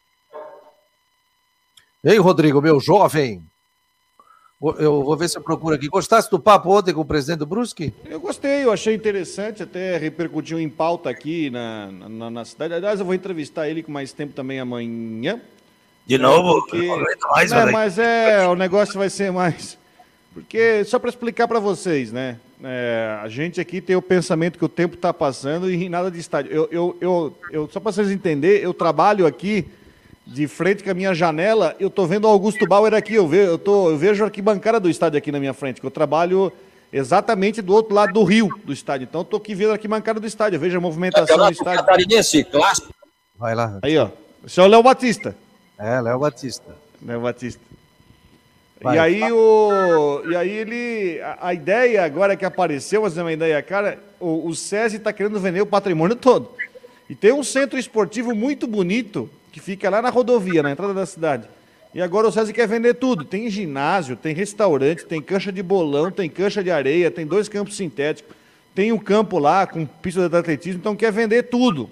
Ei, Rodrigo, meu jovem. Eu vou ver se eu procuro aqui. Gostasse do papo ontem com o presidente do Brusque? Eu gostei, eu achei interessante, até repercutiu em pauta aqui na, na, na cidade. Aliás, eu vou entrevistar ele com mais tempo também amanhã. De novo? Porque... Mais, Não, mas é, o negócio vai ser mais... Porque, só para explicar para vocês, né? É, a gente aqui tem o pensamento que o tempo está passando e nada de estádio. Eu, eu, eu, eu, só para vocês entenderem, eu trabalho aqui... de frente com a minha janela, eu tô vendo o Augusto Bauer aqui, eu vejo, eu, tô, eu vejo a arquibancada do estádio aqui na minha frente, que eu trabalho exatamente do outro lado do rio do estádio, então eu tô aqui vendo a arquibancada do estádio, eu vejo a movimentação do estádio. Catarinense, clássico. Vai lá. Aí, ó, esse é o Léo Batista. É, Léo Batista. Léo Batista. Vai. E aí, o, e aí ele, a, a ideia agora que apareceu, mas é uma ideia, cara, o, o SESI tá querendo vender o patrimônio todo. E tem um centro esportivo muito bonito, que fica lá na rodovia, na entrada da cidade. E agora o SESI quer vender tudo. Tem ginásio, tem restaurante, tem cancha de bolão, tem cancha de areia, tem dois campos sintéticos, tem um campo lá com pista de atletismo, então quer vender tudo.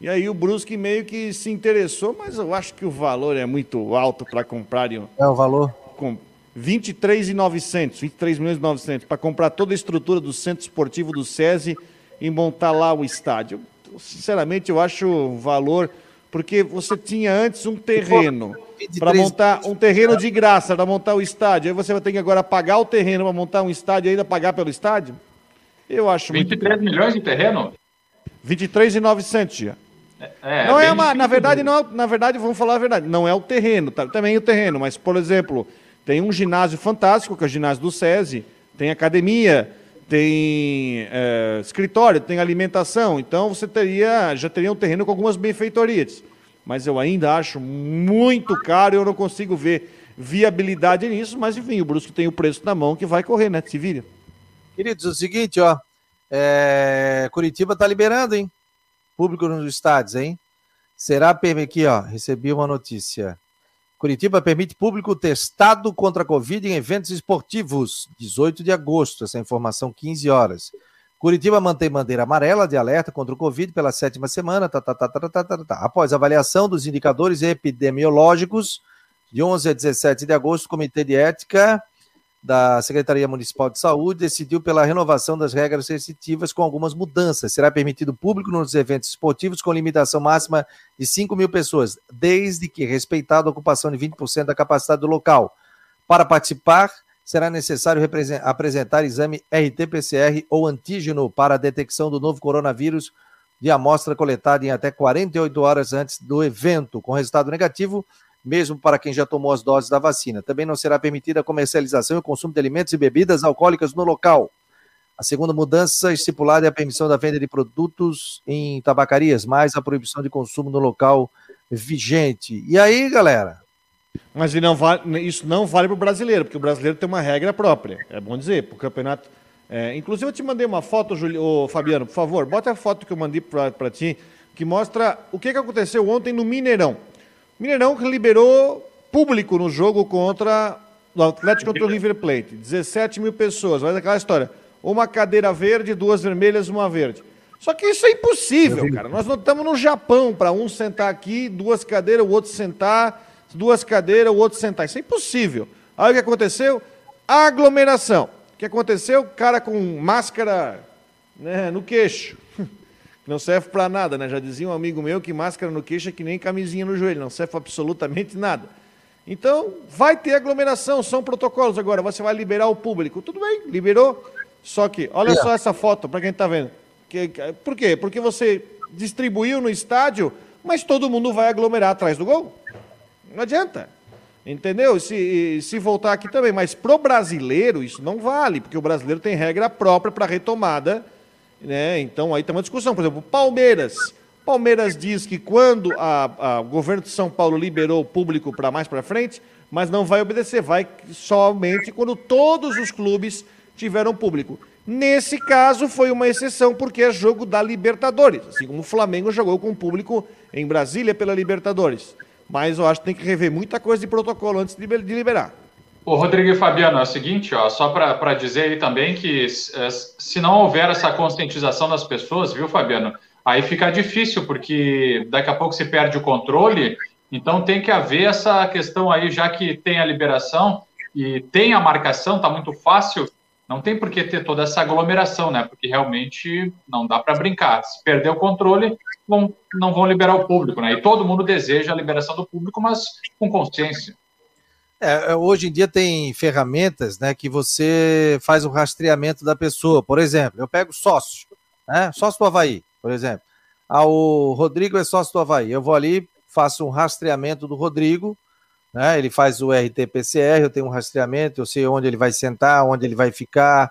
E aí o Brusque meio que se interessou, mas eu acho que o valor é muito alto para comprarem. Um... É o valor? Com vinte e três milhões e novecentos, vinte e três milhões e novecentos, para comprar toda a estrutura do centro esportivo do SESI e montar lá o estádio. Sinceramente, eu acho o valor... Porque você tinha antes um terreno para montar um terreno de graça, para montar o estádio. Aí você vai ter que agora pagar o terreno para montar um estádio e ainda pagar pelo estádio? Eu acho muito. vinte e três milhões de terreno? vinte e três mil e novecentos, tia. É, não é uma, na verdade, não, na verdade, vamos falar a verdade, não é o terreno, tá, também é o terreno, mas, por exemplo, tem um ginásio fantástico, que é o ginásio do SESI, tem academia, tem é, escritório, tem alimentação, então você teria, já teria um terreno com algumas benfeitorias, mas eu ainda acho muito caro, eu não consigo ver viabilidade nisso, mas enfim, o Brusque tem o preço na mão que vai correr, né, se vira. Queridos, é o seguinte, ó, é... Coritiba tá liberando, hein, público nos estádios, hein, será, aqui, ó, recebi uma notícia, Coritiba permite público testado contra a Covid em eventos esportivos, dezoito de agosto, essa informação, quinze horas. Coritiba mantém bandeira amarela de alerta contra o Covid pela sétima semana, tá, tá, tá, tá, tá, tá, tá. Após avaliação dos indicadores epidemiológicos, de onze a dezessete de agosto, o Comitê de Ética da Secretaria Municipal de Saúde decidiu pela renovação das regras restritivas com algumas mudanças. Será permitido público nos eventos esportivos com limitação máxima de cinco mil pessoas, desde que respeitada a ocupação de vinte por cento da capacidade do local. Para participar, será necessário apresentar exame R T P C R ou antígeno para a detecção do novo coronavírus de amostra coletada em até quarenta e oito horas antes do evento. Com resultado negativo, mesmo para quem já tomou as doses da vacina. Também não será permitida a comercialização e o consumo de alimentos e bebidas alcoólicas no local. A segunda mudança estipulada é a permissão da venda de produtos em tabacarias, mais a proibição de consumo no local vigente. E aí, galera? Mas não vale, isso não vale para o brasileiro, porque o brasileiro tem uma regra própria. É bom dizer, para o campeonato... É, inclusive, eu te mandei uma foto, Juli... Ô, Fabiano, por favor, bota a foto que eu mandei para ti, que mostra o que, que aconteceu ontem no Mineirão. Mineirão que liberou público no jogo contra o Atlético contra o River Plate. dezessete mil pessoas, mas aquela história... Uma cadeira verde, duas vermelhas, uma verde. Só que isso é impossível, cara. Nós não estamos no Japão para um sentar aqui, duas cadeiras, o outro sentar, duas cadeiras, o outro sentar. Isso é impossível. Aí o que aconteceu? Aglomeração. O que aconteceu? Cara com máscara, né, no queixo. Não serve para nada, né? Já dizia um amigo meu que máscara no queixo é que nem camisinha no joelho. Não serve para absolutamente nada. Então, vai ter aglomeração, são protocolos agora. Você vai liberar o público. Tudo bem, liberou. Só que, olha só essa foto, para quem está vendo. Que, que, por quê? Porque você distribuiu no estádio, mas todo mundo vai aglomerar atrás do gol. Não adianta. Entendeu? Se, se voltar aqui também. Mas pro brasileiro isso não vale, porque o brasileiro tem regra própria para retomada, né? Então aí tem uma discussão. Por exemplo, Palmeiras. Palmeiras diz que quando a, a, o governo de São Paulo liberou o público para mais para frente, mas não vai obedecer, vai somente quando todos os clubes tiveram público. Nesse caso foi uma exceção, porque é jogo da Libertadores, assim como o Flamengo jogou com público em Brasília pela Libertadores. Mas eu acho que tem que rever muita coisa de protocolo antes de liberar. Ô, Rodrigo e Fabiano, é o seguinte, ó, só para dizer aí também que se não houver essa conscientização das pessoas, viu, Fabiano, aí fica difícil, porque daqui a pouco se perde o controle, então tem que haver essa questão aí, já que tem a liberação e tem a marcação, tá muito fácil. Não tem por que ter toda essa aglomeração, né? Porque realmente não dá para brincar. Se perder o controle, vão, não vão liberar o público, né? E todo mundo deseja a liberação do público, mas com consciência. É, hoje em dia tem ferramentas, né, que você faz o rastreamento da pessoa. Por exemplo, eu pego sócio, né? Sócio do Avaí, por exemplo. Ah, o Rodrigo é sócio do Avaí. Eu vou ali, faço um rastreamento do Rodrigo, né? Ele faz o R T P C R, eu tenho um rastreamento, eu sei onde ele vai sentar, onde ele vai ficar,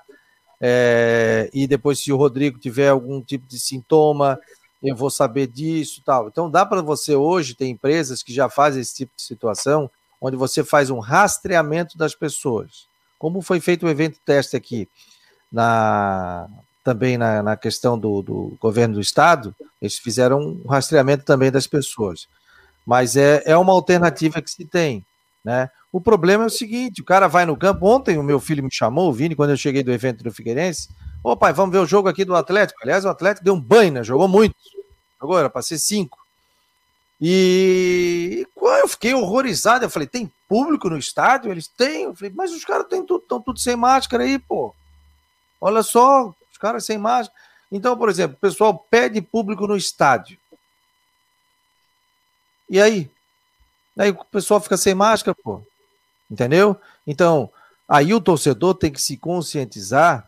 é, e depois se o Rodrigo tiver algum tipo de sintoma, eu vou saber disso e tal. Então dá para você hoje, tem empresas que já fazem esse tipo de situação, onde você faz um rastreamento das pessoas. Como foi feito o evento teste aqui, na, também na, na questão do, do governo do estado, eles fizeram um rastreamento também das pessoas. Mas é, é uma alternativa que se tem, né? O problema é o seguinte, o cara vai no campo, ontem o meu filho me chamou, o Vini, quando eu cheguei do evento do Figueirense, ô pai, vamos ver o jogo aqui do Atlético. Aliás, o Atlético deu um banho, né? Jogou muito, jogou, era para ser cinco. E eu fiquei horrorizado, eu falei, tem público no estádio? Eles têm, eu falei, mas os caras estão tudo, tudo sem máscara aí, pô. Olha só, os caras sem máscara. Então, por exemplo, o pessoal pede público no estádio. E aí? Aí o pessoal fica sem máscara, pô. Entendeu? Então, aí o torcedor tem que se conscientizar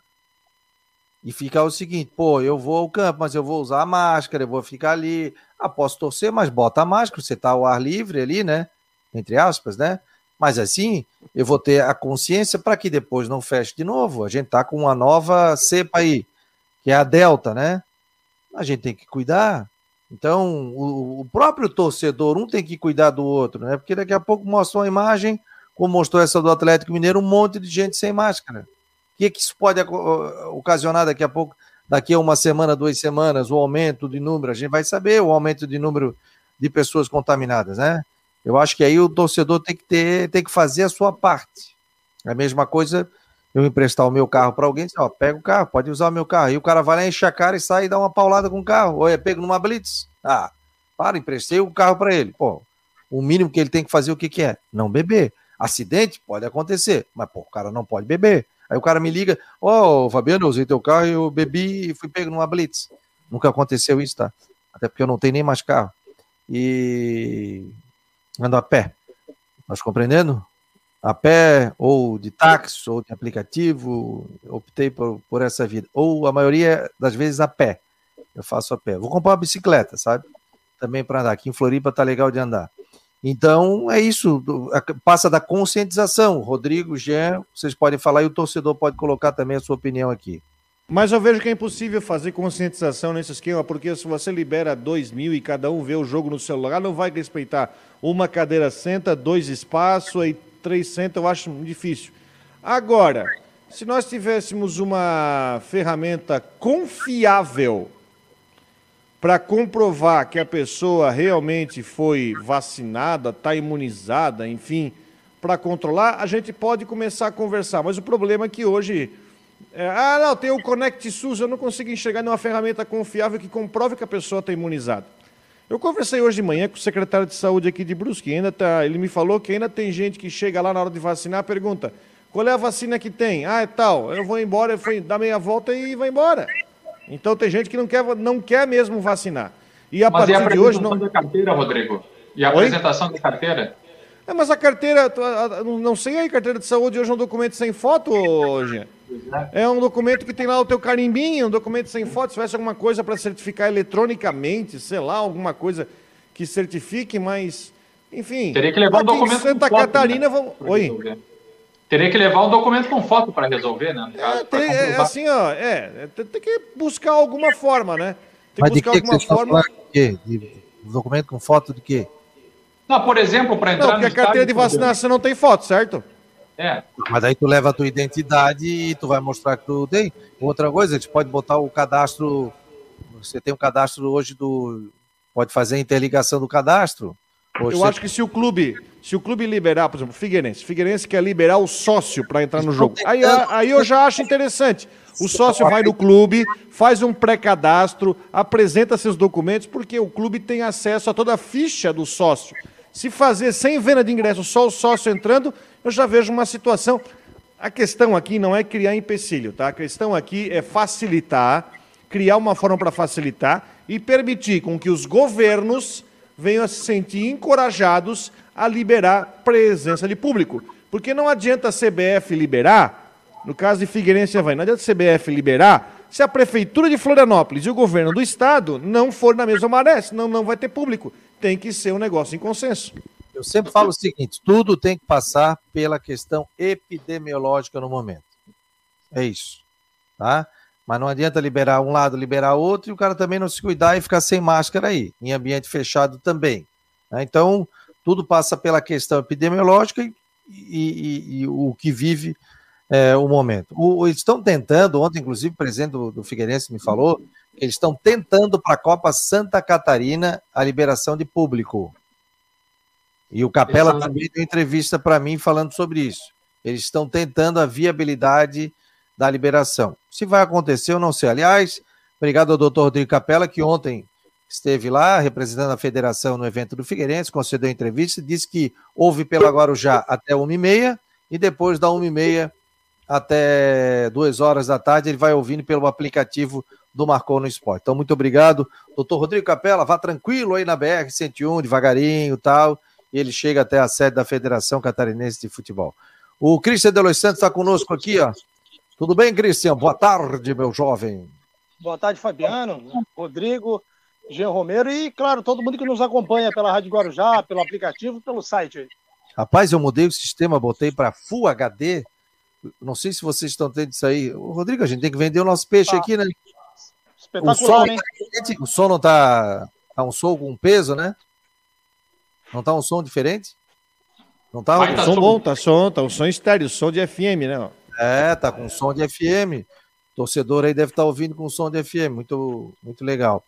e ficar o seguinte, pô, eu vou ao campo, mas eu vou usar a máscara, eu vou ficar ali, ah, posso torcer, mas bota a máscara, você tá ao ar livre ali, né? Entre aspas, né? Mas assim, eu vou ter a consciência para que depois não feche de novo. A gente tá com uma nova cepa aí, que é a Delta, né? A gente tem que cuidar. Então, o próprio torcedor, um tem que cuidar do outro, né? Porque daqui a pouco mostrou uma imagem, como mostrou essa do Atlético Mineiro, um monte de gente sem máscara. O que, que isso pode ocasionar daqui a pouco, daqui a uma semana, duas semanas, o aumento de número? A gente vai saber o aumento de número de pessoas contaminadas, né? Eu acho que aí o torcedor tem que ter, tem que fazer a sua parte. A mesma coisa, eu emprestar o meu carro para alguém, ó, pega o carro, pode usar o meu carro. E o cara vai lá, enche a cara e sai e dá uma paulada com o carro. Ou é pego numa blitz. Ah, para, emprestei o carro para ele. Pô, o mínimo que ele tem que fazer, o que que é? Não beber. Acidente pode acontecer, mas pô, o cara não pode beber. Aí o cara me liga, ó, oh, Fabiano, eu usei teu carro e eu bebi e fui pego numa blitz. Nunca aconteceu isso, tá? Até porque eu não tenho nem mais carro. E ando a pé. Nós compreendendo? A pé, ou de táxi, ou de aplicativo, optei por, por essa vida. Ou a maioria das vezes a pé. Eu faço a pé. Vou comprar uma bicicleta, sabe? Também para andar. Aqui em Floripa tá legal de andar. Então, é isso, passa da conscientização. Rodrigo, Gé, vocês podem falar e o torcedor pode colocar também a sua opinião aqui. Mas eu vejo que é impossível fazer conscientização nesse esquema, porque se você libera dois mil e cada um vê o jogo no celular, não vai respeitar. Uma cadeira senta, dois espaço, aí três senta, eu acho difícil. Agora, se nós tivéssemos uma ferramenta confiável para comprovar que a pessoa realmente foi vacinada, está imunizada, enfim, para controlar, a gente pode começar a conversar. Mas o problema é que hoje... É, ah, não, tem o Connect SUS, eu não consigo enxergar nenhuma ferramenta confiável que comprove que a pessoa está imunizada. Eu conversei hoje de manhã com o secretário de saúde aqui de Brusque, ainda tá, ele me falou que ainda tem gente que chega lá na hora de vacinar, pergunta, qual é a vacina que tem? Ah, é tal, eu vou embora, eu vou dar meia volta e vai embora. Então tem gente que não quer, não quer mesmo vacinar. E a mas partir e a de hoje não. Da carteira, Rodrigo. E a Oi? Apresentação da carteira? É, mas a carteira, não sei aí, carteira de saúde hoje é um documento sem foto, Jean. É um documento que tem lá o teu carimbinho, um documento sem foto. Se tivesse alguma coisa para certificar eletronicamente, sei lá, alguma coisa que certifique, mas enfim. Teria que levar um documento em Santa com Catarina, foto, né? Oi. Teria que levar um documento com foto para resolver, né? Pra, é, ter, é assim, ó, é, tem que buscar alguma forma, né? Tem que mas buscar de que alguma que forma. Tá de de documento com foto de quê? Não, por exemplo, para entrar não, porque no a carteira de vacinação não tem foto, certo? É. Mas aí tu leva a tua identidade e tu vai mostrar que tu tem. Outra coisa, a gente pode botar o cadastro. Você tem um cadastro hoje do. Pode fazer a interligação do cadastro. Hoje Eu você... acho que se o clube, se o clube liberar, por exemplo, Figueirense, Figueirense quer liberar o sócio para entrar no jogo. Aí, aí eu já acho interessante. O sócio vai no clube, faz um pré-cadastro, apresenta seus documentos, porque o clube tem acesso a toda a ficha do sócio. Se fazer sem venda de ingresso, só o sócio entrando, eu já vejo uma situação... A questão aqui não é criar empecilho, tá? A questão aqui é facilitar, criar uma forma para facilitar e permitir com que os governos... venham a se sentir encorajados a liberar presença de público. Porque não adianta a C B F liberar, no caso de Figueirense e Avaí, não adianta a C B F liberar se a Prefeitura de Florianópolis e o Governo do Estado não for na mesma maré, senão não vai ter público. Tem que ser um negócio em consenso. Eu sempre falo o seguinte, tudo tem que passar pela questão epidemiológica no momento. É isso. Tá? Mas não adianta liberar um lado, liberar outro, e o cara também não se cuidar e ficar sem máscara aí, em ambiente fechado também. Então, tudo passa pela questão epidemiológica e, e, e o que vive é, o momento. O, estão tentando, ontem, inclusive, o presidente do, do Figueirense me falou, eles estão tentando para a Copa Santa Catarina a liberação de público. E o Capela Exato. Também deu entrevista para mim falando sobre isso. Eles estão tentando a viabilidade da liberação. Se vai acontecer, eu não sei. Aliás, obrigado ao doutor Rodrigo Capela, que ontem esteve lá representando a federação no evento do Figueirense, concedeu entrevista e disse que houve pela Guarujá até uma e meia e depois da uma e meia até duas horas da tarde ele vai ouvindo pelo aplicativo do Marcou no Esporte. Então, muito obrigado, doutor Rodrigo Capela. Vá tranquilo aí na B R cento e um, devagarinho e tal, e ele chega até a sede da Federação Catarinense de Futebol. O Christian de los Santos está conosco aqui, ó. Tudo bem, Cristian? Boa tarde, meu jovem. Boa tarde, Fabiano, Rodrigo, Jean Romero e, claro, todo mundo que nos acompanha pela Rádio Guarujá, pelo aplicativo, pelo site. Rapaz, eu mudei o sistema, botei para Full H D. Não sei se vocês estão tendo isso aí. Ô, Rodrigo, a gente tem que vender o nosso peixe tá. aqui, né? Espetacular, o som, hein? O som não tá, tá um som com peso, né? Não tá um som diferente? Não tá, Ai, tá um som bom, tá som, tá um som estéreo, som de F M, né? É, tá com som de F M. Torcedor aí deve estar ouvindo com som de F M. Muito, muito legal.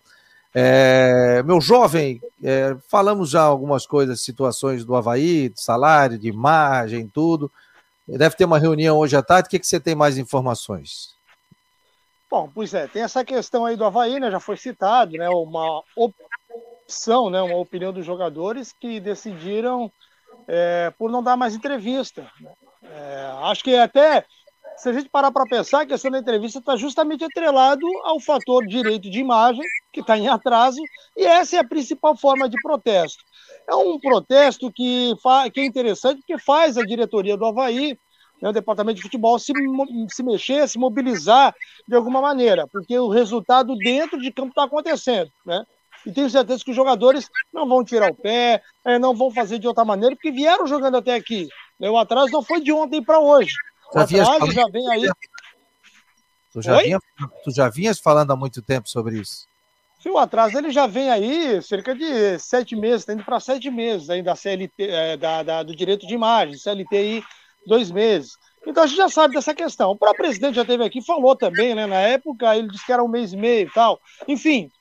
É, meu jovem, é, falamos já algumas coisas, situações do Avaí, de salário, de margem, tudo. Deve ter uma reunião hoje à tarde. O que, que você tem mais informações? Bom, pois é, tem essa questão aí do Avaí, né? Já foi citado, né? Uma opção, né? Uma opinião dos jogadores que decidiram é, por não dar mais entrevista, né? É, acho que até, se a gente parar para pensar, a questão da entrevista está justamente atrelado ao fator direito de imagem, que está em atraso, e essa é a principal forma de protesto. É um protesto que, que é interessante, porque faz a diretoria do Avaí, né, o departamento de futebol, se, se mexer, se mobilizar de alguma maneira, porque o resultado dentro de campo está acontecendo, né? E tenho certeza que os jogadores não vão tirar o pé, não vão fazer de outra maneira, porque vieram jogando até aqui. O atraso não foi de ontem para hoje. O atraso já vem aí. Tu já, vinha, tu já vinhas falando há muito tempo sobre isso? Sim, o atraso ele já vem aí cerca de sete meses, está indo para sete meses ainda da C L T, é, da, da, do direito de imagem, C L T aí dois meses. Então a gente já sabe dessa questão. O próprio presidente já esteve aqui, falou também, né? Na época ele disse que era um mês e meio e tal. Enfim,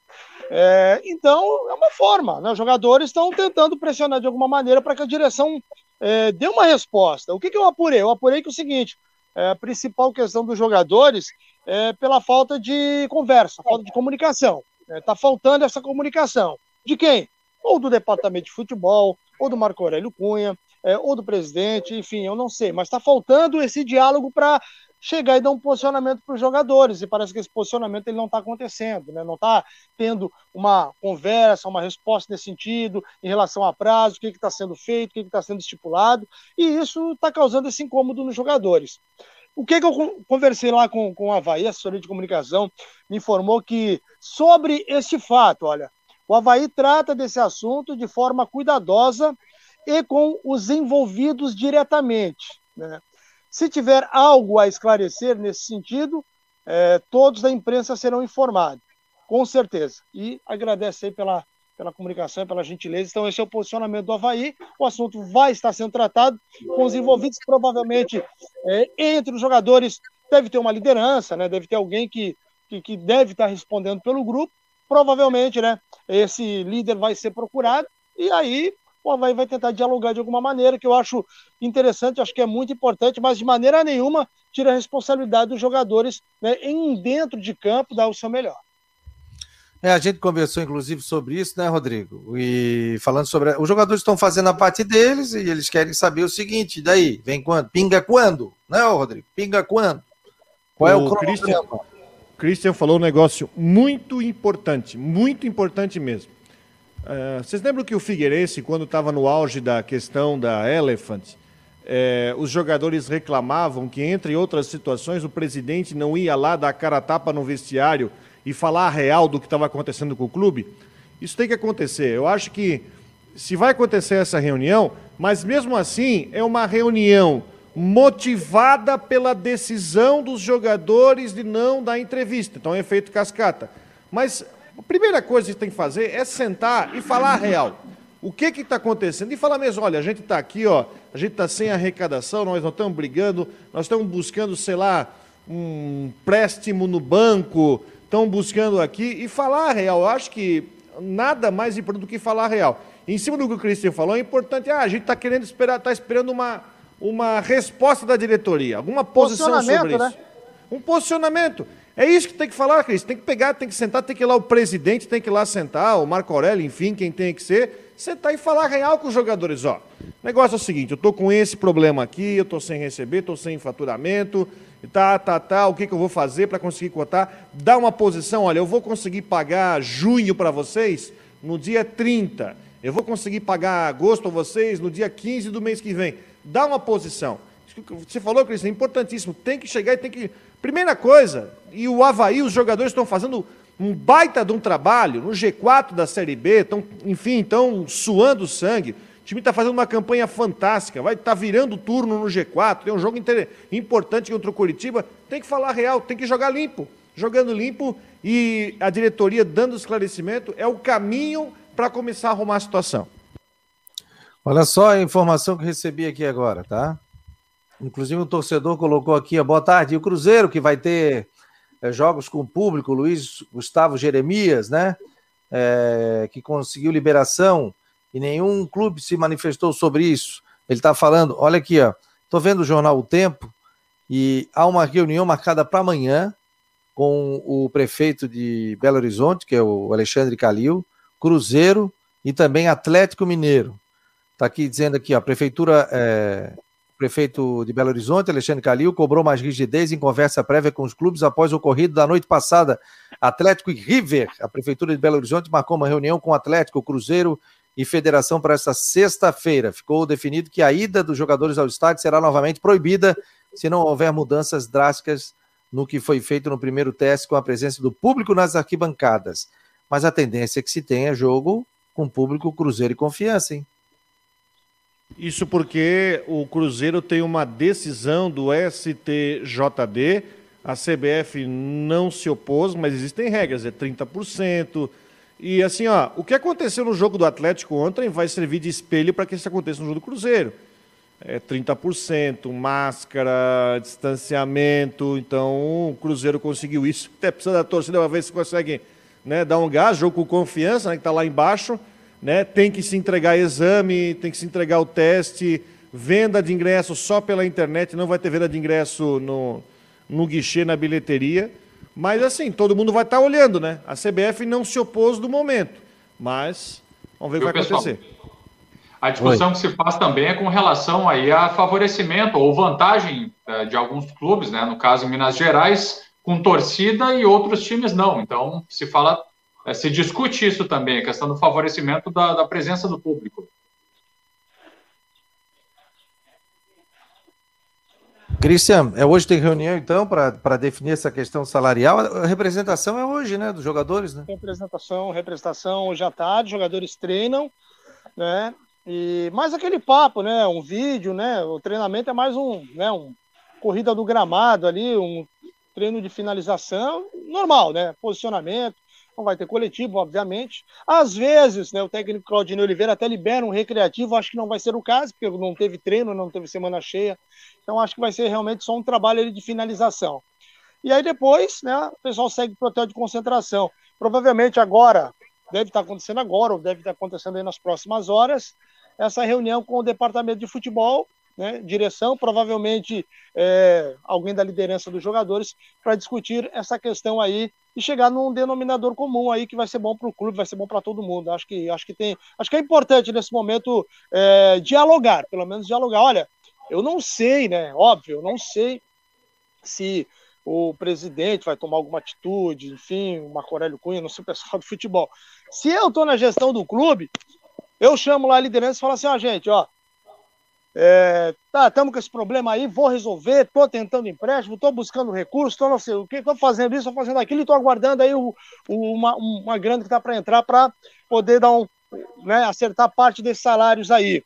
é, então é uma forma, né? Os jogadores estão tentando pressionar de alguma maneira para que a direção é, dê uma resposta. O que, que eu apurei? Eu apurei que é o seguinte, é, a principal questão dos jogadores é pela falta de conversa, falta de comunicação. Está é, faltando essa comunicação. De quem? Ou do departamento de futebol, ou do Marco Aurélio Cunha, é, ou do presidente, enfim, eu não sei. Mas está faltando esse diálogo para chegar e dar um posicionamento para os jogadores. E parece que esse posicionamento ele não está acontecendo, né? Não está tendo uma conversa, uma resposta nesse sentido, em relação a prazo, o que está sendo feito, o que está sendo estipulado. E isso está causando esse incômodo nos jogadores. O que, que eu conversei lá com, com a Avaí, a assessoria de comunicação, me informou que sobre esse fato, olha, o Avaí trata desse assunto de forma cuidadosa e com os envolvidos diretamente, né? Se tiver algo a esclarecer nesse sentido, é, todos da imprensa serão informados, com certeza. E agradeço aí pela, pela comunicação e pela gentileza. Então, esse é o posicionamento do Avaí. O assunto vai estar sendo tratado com os envolvidos, provavelmente é, entre os jogadores deve ter uma liderança, né? Deve ter alguém que, que, que deve estar respondendo pelo grupo. Provavelmente, né? Esse líder vai ser procurado e aí o Avaí vai tentar dialogar de alguma maneira, que eu acho interessante, acho que é muito importante, mas de maneira nenhuma tira a responsabilidade dos jogadores, né, em dentro de campo, dar o seu melhor. É, a gente conversou, inclusive, sobre isso, né, Rodrigo? E falando sobre... Os jogadores estão fazendo a parte deles e eles querem saber o seguinte, daí, vem quando? Pinga quando? Né, Rodrigo? Pinga quando? Qual é o, o cronograma? Christian, Christian falou um negócio muito importante, muito importante mesmo. Uh, vocês lembram que o Figueirense, quando estava no auge da questão da Elephant, eh, os jogadores reclamavam que, entre outras situações, o presidente não ia lá dar cara a tapa no vestiário e falar a real do que estava acontecendo com o clube? Isso tem que acontecer. Eu acho que se vai acontecer essa reunião, mas mesmo assim é uma reunião motivada pela decisão dos jogadores de não dar entrevista. Então é efeito cascata. Mas... a primeira coisa que tem que fazer é sentar e falar a real. O que que está acontecendo? E falar mesmo, olha, a gente está aqui, ó, a gente está sem arrecadação, nós não estamos brigando, nós estamos buscando, sei lá, um empréstimo no banco, estamos buscando aqui, e falar a real. Eu acho que nada mais importante do que falar a real. Em cima do que o Christian falou, é importante, ah, a gente está querendo esperar, está esperando uma, uma resposta da diretoria, alguma posição sobre isso. Né? Um posicionamento. É isso que tem que falar, Cris. Tem que pegar, tem que sentar, tem que ir lá o presidente, tem que ir lá sentar, o Marco Aurélio, enfim, quem tem que ser, sentar e falar real com os jogadores. Ó, o negócio é o seguinte, eu tô com esse problema aqui, eu tô sem receber, tô sem faturamento, tá, tá, tá, o que que eu vou fazer para conseguir cotar? Dá uma posição, olha, eu vou conseguir pagar junho para vocês no dia trinta, eu vou conseguir pagar agosto a vocês no dia quinze do mês que vem. Dá uma posição. Você falou, Cris, é importantíssimo, tem que chegar e tem que... Primeira coisa, e o Avaí, os jogadores estão fazendo um baita de um trabalho no G quatro da Série B, estão, enfim, estão suando sangue. O time está fazendo uma campanha fantástica, vai estar tá virando turno no G quatro, tem um jogo inter... importante contra o Coritiba, tem que falar real, tem que jogar limpo. Jogando limpo e a diretoria dando esclarecimento é o caminho para começar a arrumar a situação. Olha só a informação que recebi aqui agora, tá? Inclusive, um torcedor colocou aqui, boa tarde, e o Cruzeiro, que vai ter é, jogos com o público, Luiz Gustavo Jeremias, né? É, que conseguiu liberação e nenhum clube se manifestou sobre isso. Ele está falando, olha aqui, ó, estou vendo o jornal O Tempo e há uma reunião marcada para amanhã com o prefeito de Belo Horizonte, que é o Alexandre Kalil, Cruzeiro e também Atlético Mineiro. Está aqui dizendo aqui, ó, a prefeitura... É... prefeito de Belo Horizonte, Alexandre Kalil, cobrou mais rigidez em conversa prévia com os clubes após o ocorrido da noite passada. Atlético e River, a Prefeitura de Belo Horizonte marcou uma reunião com Atlético, Cruzeiro e Federação para esta sexta-feira. Ficou definido que a ida dos jogadores ao estádio será novamente proibida se não houver mudanças drásticas no que foi feito no primeiro teste com a presença do público nas arquibancadas. mas a tendência é que se tenha jogo com público Cruzeiro e Confiança, hein? Isso porque o Cruzeiro tem uma decisão do S T J D, a C B F não se opôs, mas existem regras, é trinta por cento. E assim, ó, o que aconteceu no jogo do Atlético ontem vai servir de espelho para que isso aconteça no jogo do Cruzeiro. É trinta por cento, máscara, distanciamento, então o Cruzeiro conseguiu isso. Até precisa da torcida para ver se consegue, né, dar um gás, jogo com Confiança, né, que está lá embaixo. Né, tem que se entregar exame, tem que se entregar o teste, venda de ingresso só pela internet, não vai ter venda de ingresso no, no guichê, na bilheteria. Mas assim, todo mundo vai estar olhando, né? A C B F não se opôs do momento, mas vamos ver o que vai pessoal, acontecer. A discussão Oi. que se faz também é com relação aí a favorecimento ou vantagem de alguns clubes, né? No caso, em Minas Gerais, com torcida e outros times não. Então, se fala... se discute isso também, a questão do favorecimento da, da presença do público. Christian, é hoje tem reunião, então, para definir essa questão salarial? A representação é hoje, né, dos jogadores, né? Representação, representação hoje à tarde, jogadores treinam, né, e mais aquele papo, né, um vídeo, né, o treinamento é mais um, né, um corrida do gramado ali, um treino de finalização, normal, né, posicionamento. Não vai ter coletivo, obviamente. Às vezes, né, o técnico Claudinei Oliveira até libera um recreativo, acho que não vai ser o caso, porque não teve treino, não teve semana cheia. Então, acho que vai ser realmente só um trabalho de finalização. E aí, depois, né, o pessoal segue para o hotel de concentração. Provavelmente agora, deve estar acontecendo agora, ou deve estar acontecendo aí nas próximas horas, essa reunião com o departamento de futebol, né, direção, provavelmente é, alguém da liderança dos jogadores, para discutir essa questão aí e chegar num denominador comum aí que vai ser bom para o clube, vai ser bom para todo mundo. Acho que, acho que tem, acho que é importante nesse momento é, dialogar, pelo menos dialogar. Olha, eu não sei, né, óbvio, eu não sei se o presidente vai tomar alguma atitude, enfim, o Marco Aurélio Cunha, não sei o pessoal do futebol. Se eu estou na gestão do clube, eu chamo lá a liderança e falo assim, ó, ah, gente, ó, É, tá, estamos com esse problema aí, vou resolver, estou tentando empréstimo, estou buscando recurso, estou não sei o que, estou fazendo isso, estou fazendo aquilo, estou aguardando aí o, o, uma, uma grana que está para entrar para poder dar um, né, acertar parte desses salários aí.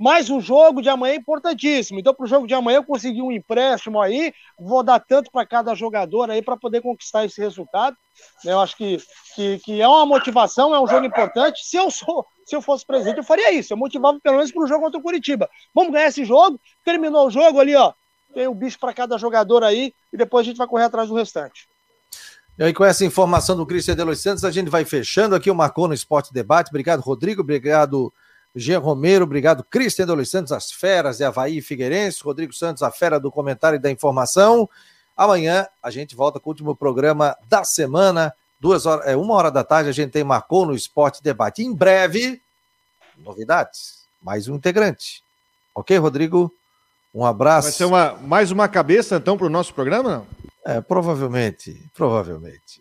Mas o jogo de amanhã é importantíssimo, então para o jogo de amanhã eu consegui um empréstimo aí, vou dar tanto para cada jogador aí para poder conquistar esse resultado. Eu acho que, que, que é uma motivação, é um jogo importante. Se eu sou, se eu fosse presidente, eu faria isso. Eu motivava pelo menos para o jogo contra o Coritiba. Vamos ganhar esse jogo, terminou o jogo ali, ó. Tem um bicho para cada jogador aí e depois a gente vai correr atrás do restante. E aí, com essa informação do Christian de los Santos, a gente vai fechando aqui o Marcou no Esporte Debate. Obrigado, Rodrigo. Obrigado, Jean Romero. Obrigado, Christian de los Santos, as feras de Avaí e Figueirense. Rodrigo Santos, a fera do comentário e da informação. Amanhã a gente volta com o último programa da semana, duas horas, é, uma hora da tarde, a gente tem Marcou no Esporte Debate. Em breve, novidades, mais um integrante. Ok, Rodrigo? Um abraço. Vai ser uma, mais uma cabeça, então, para o nosso programa? Não? É, provavelmente, provavelmente.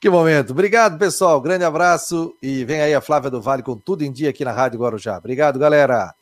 Que momento. Obrigado, pessoal. Grande abraço e vem aí a Flávia do Vale com Tudo em Dia aqui na Rádio Guarujá. Obrigado, galera.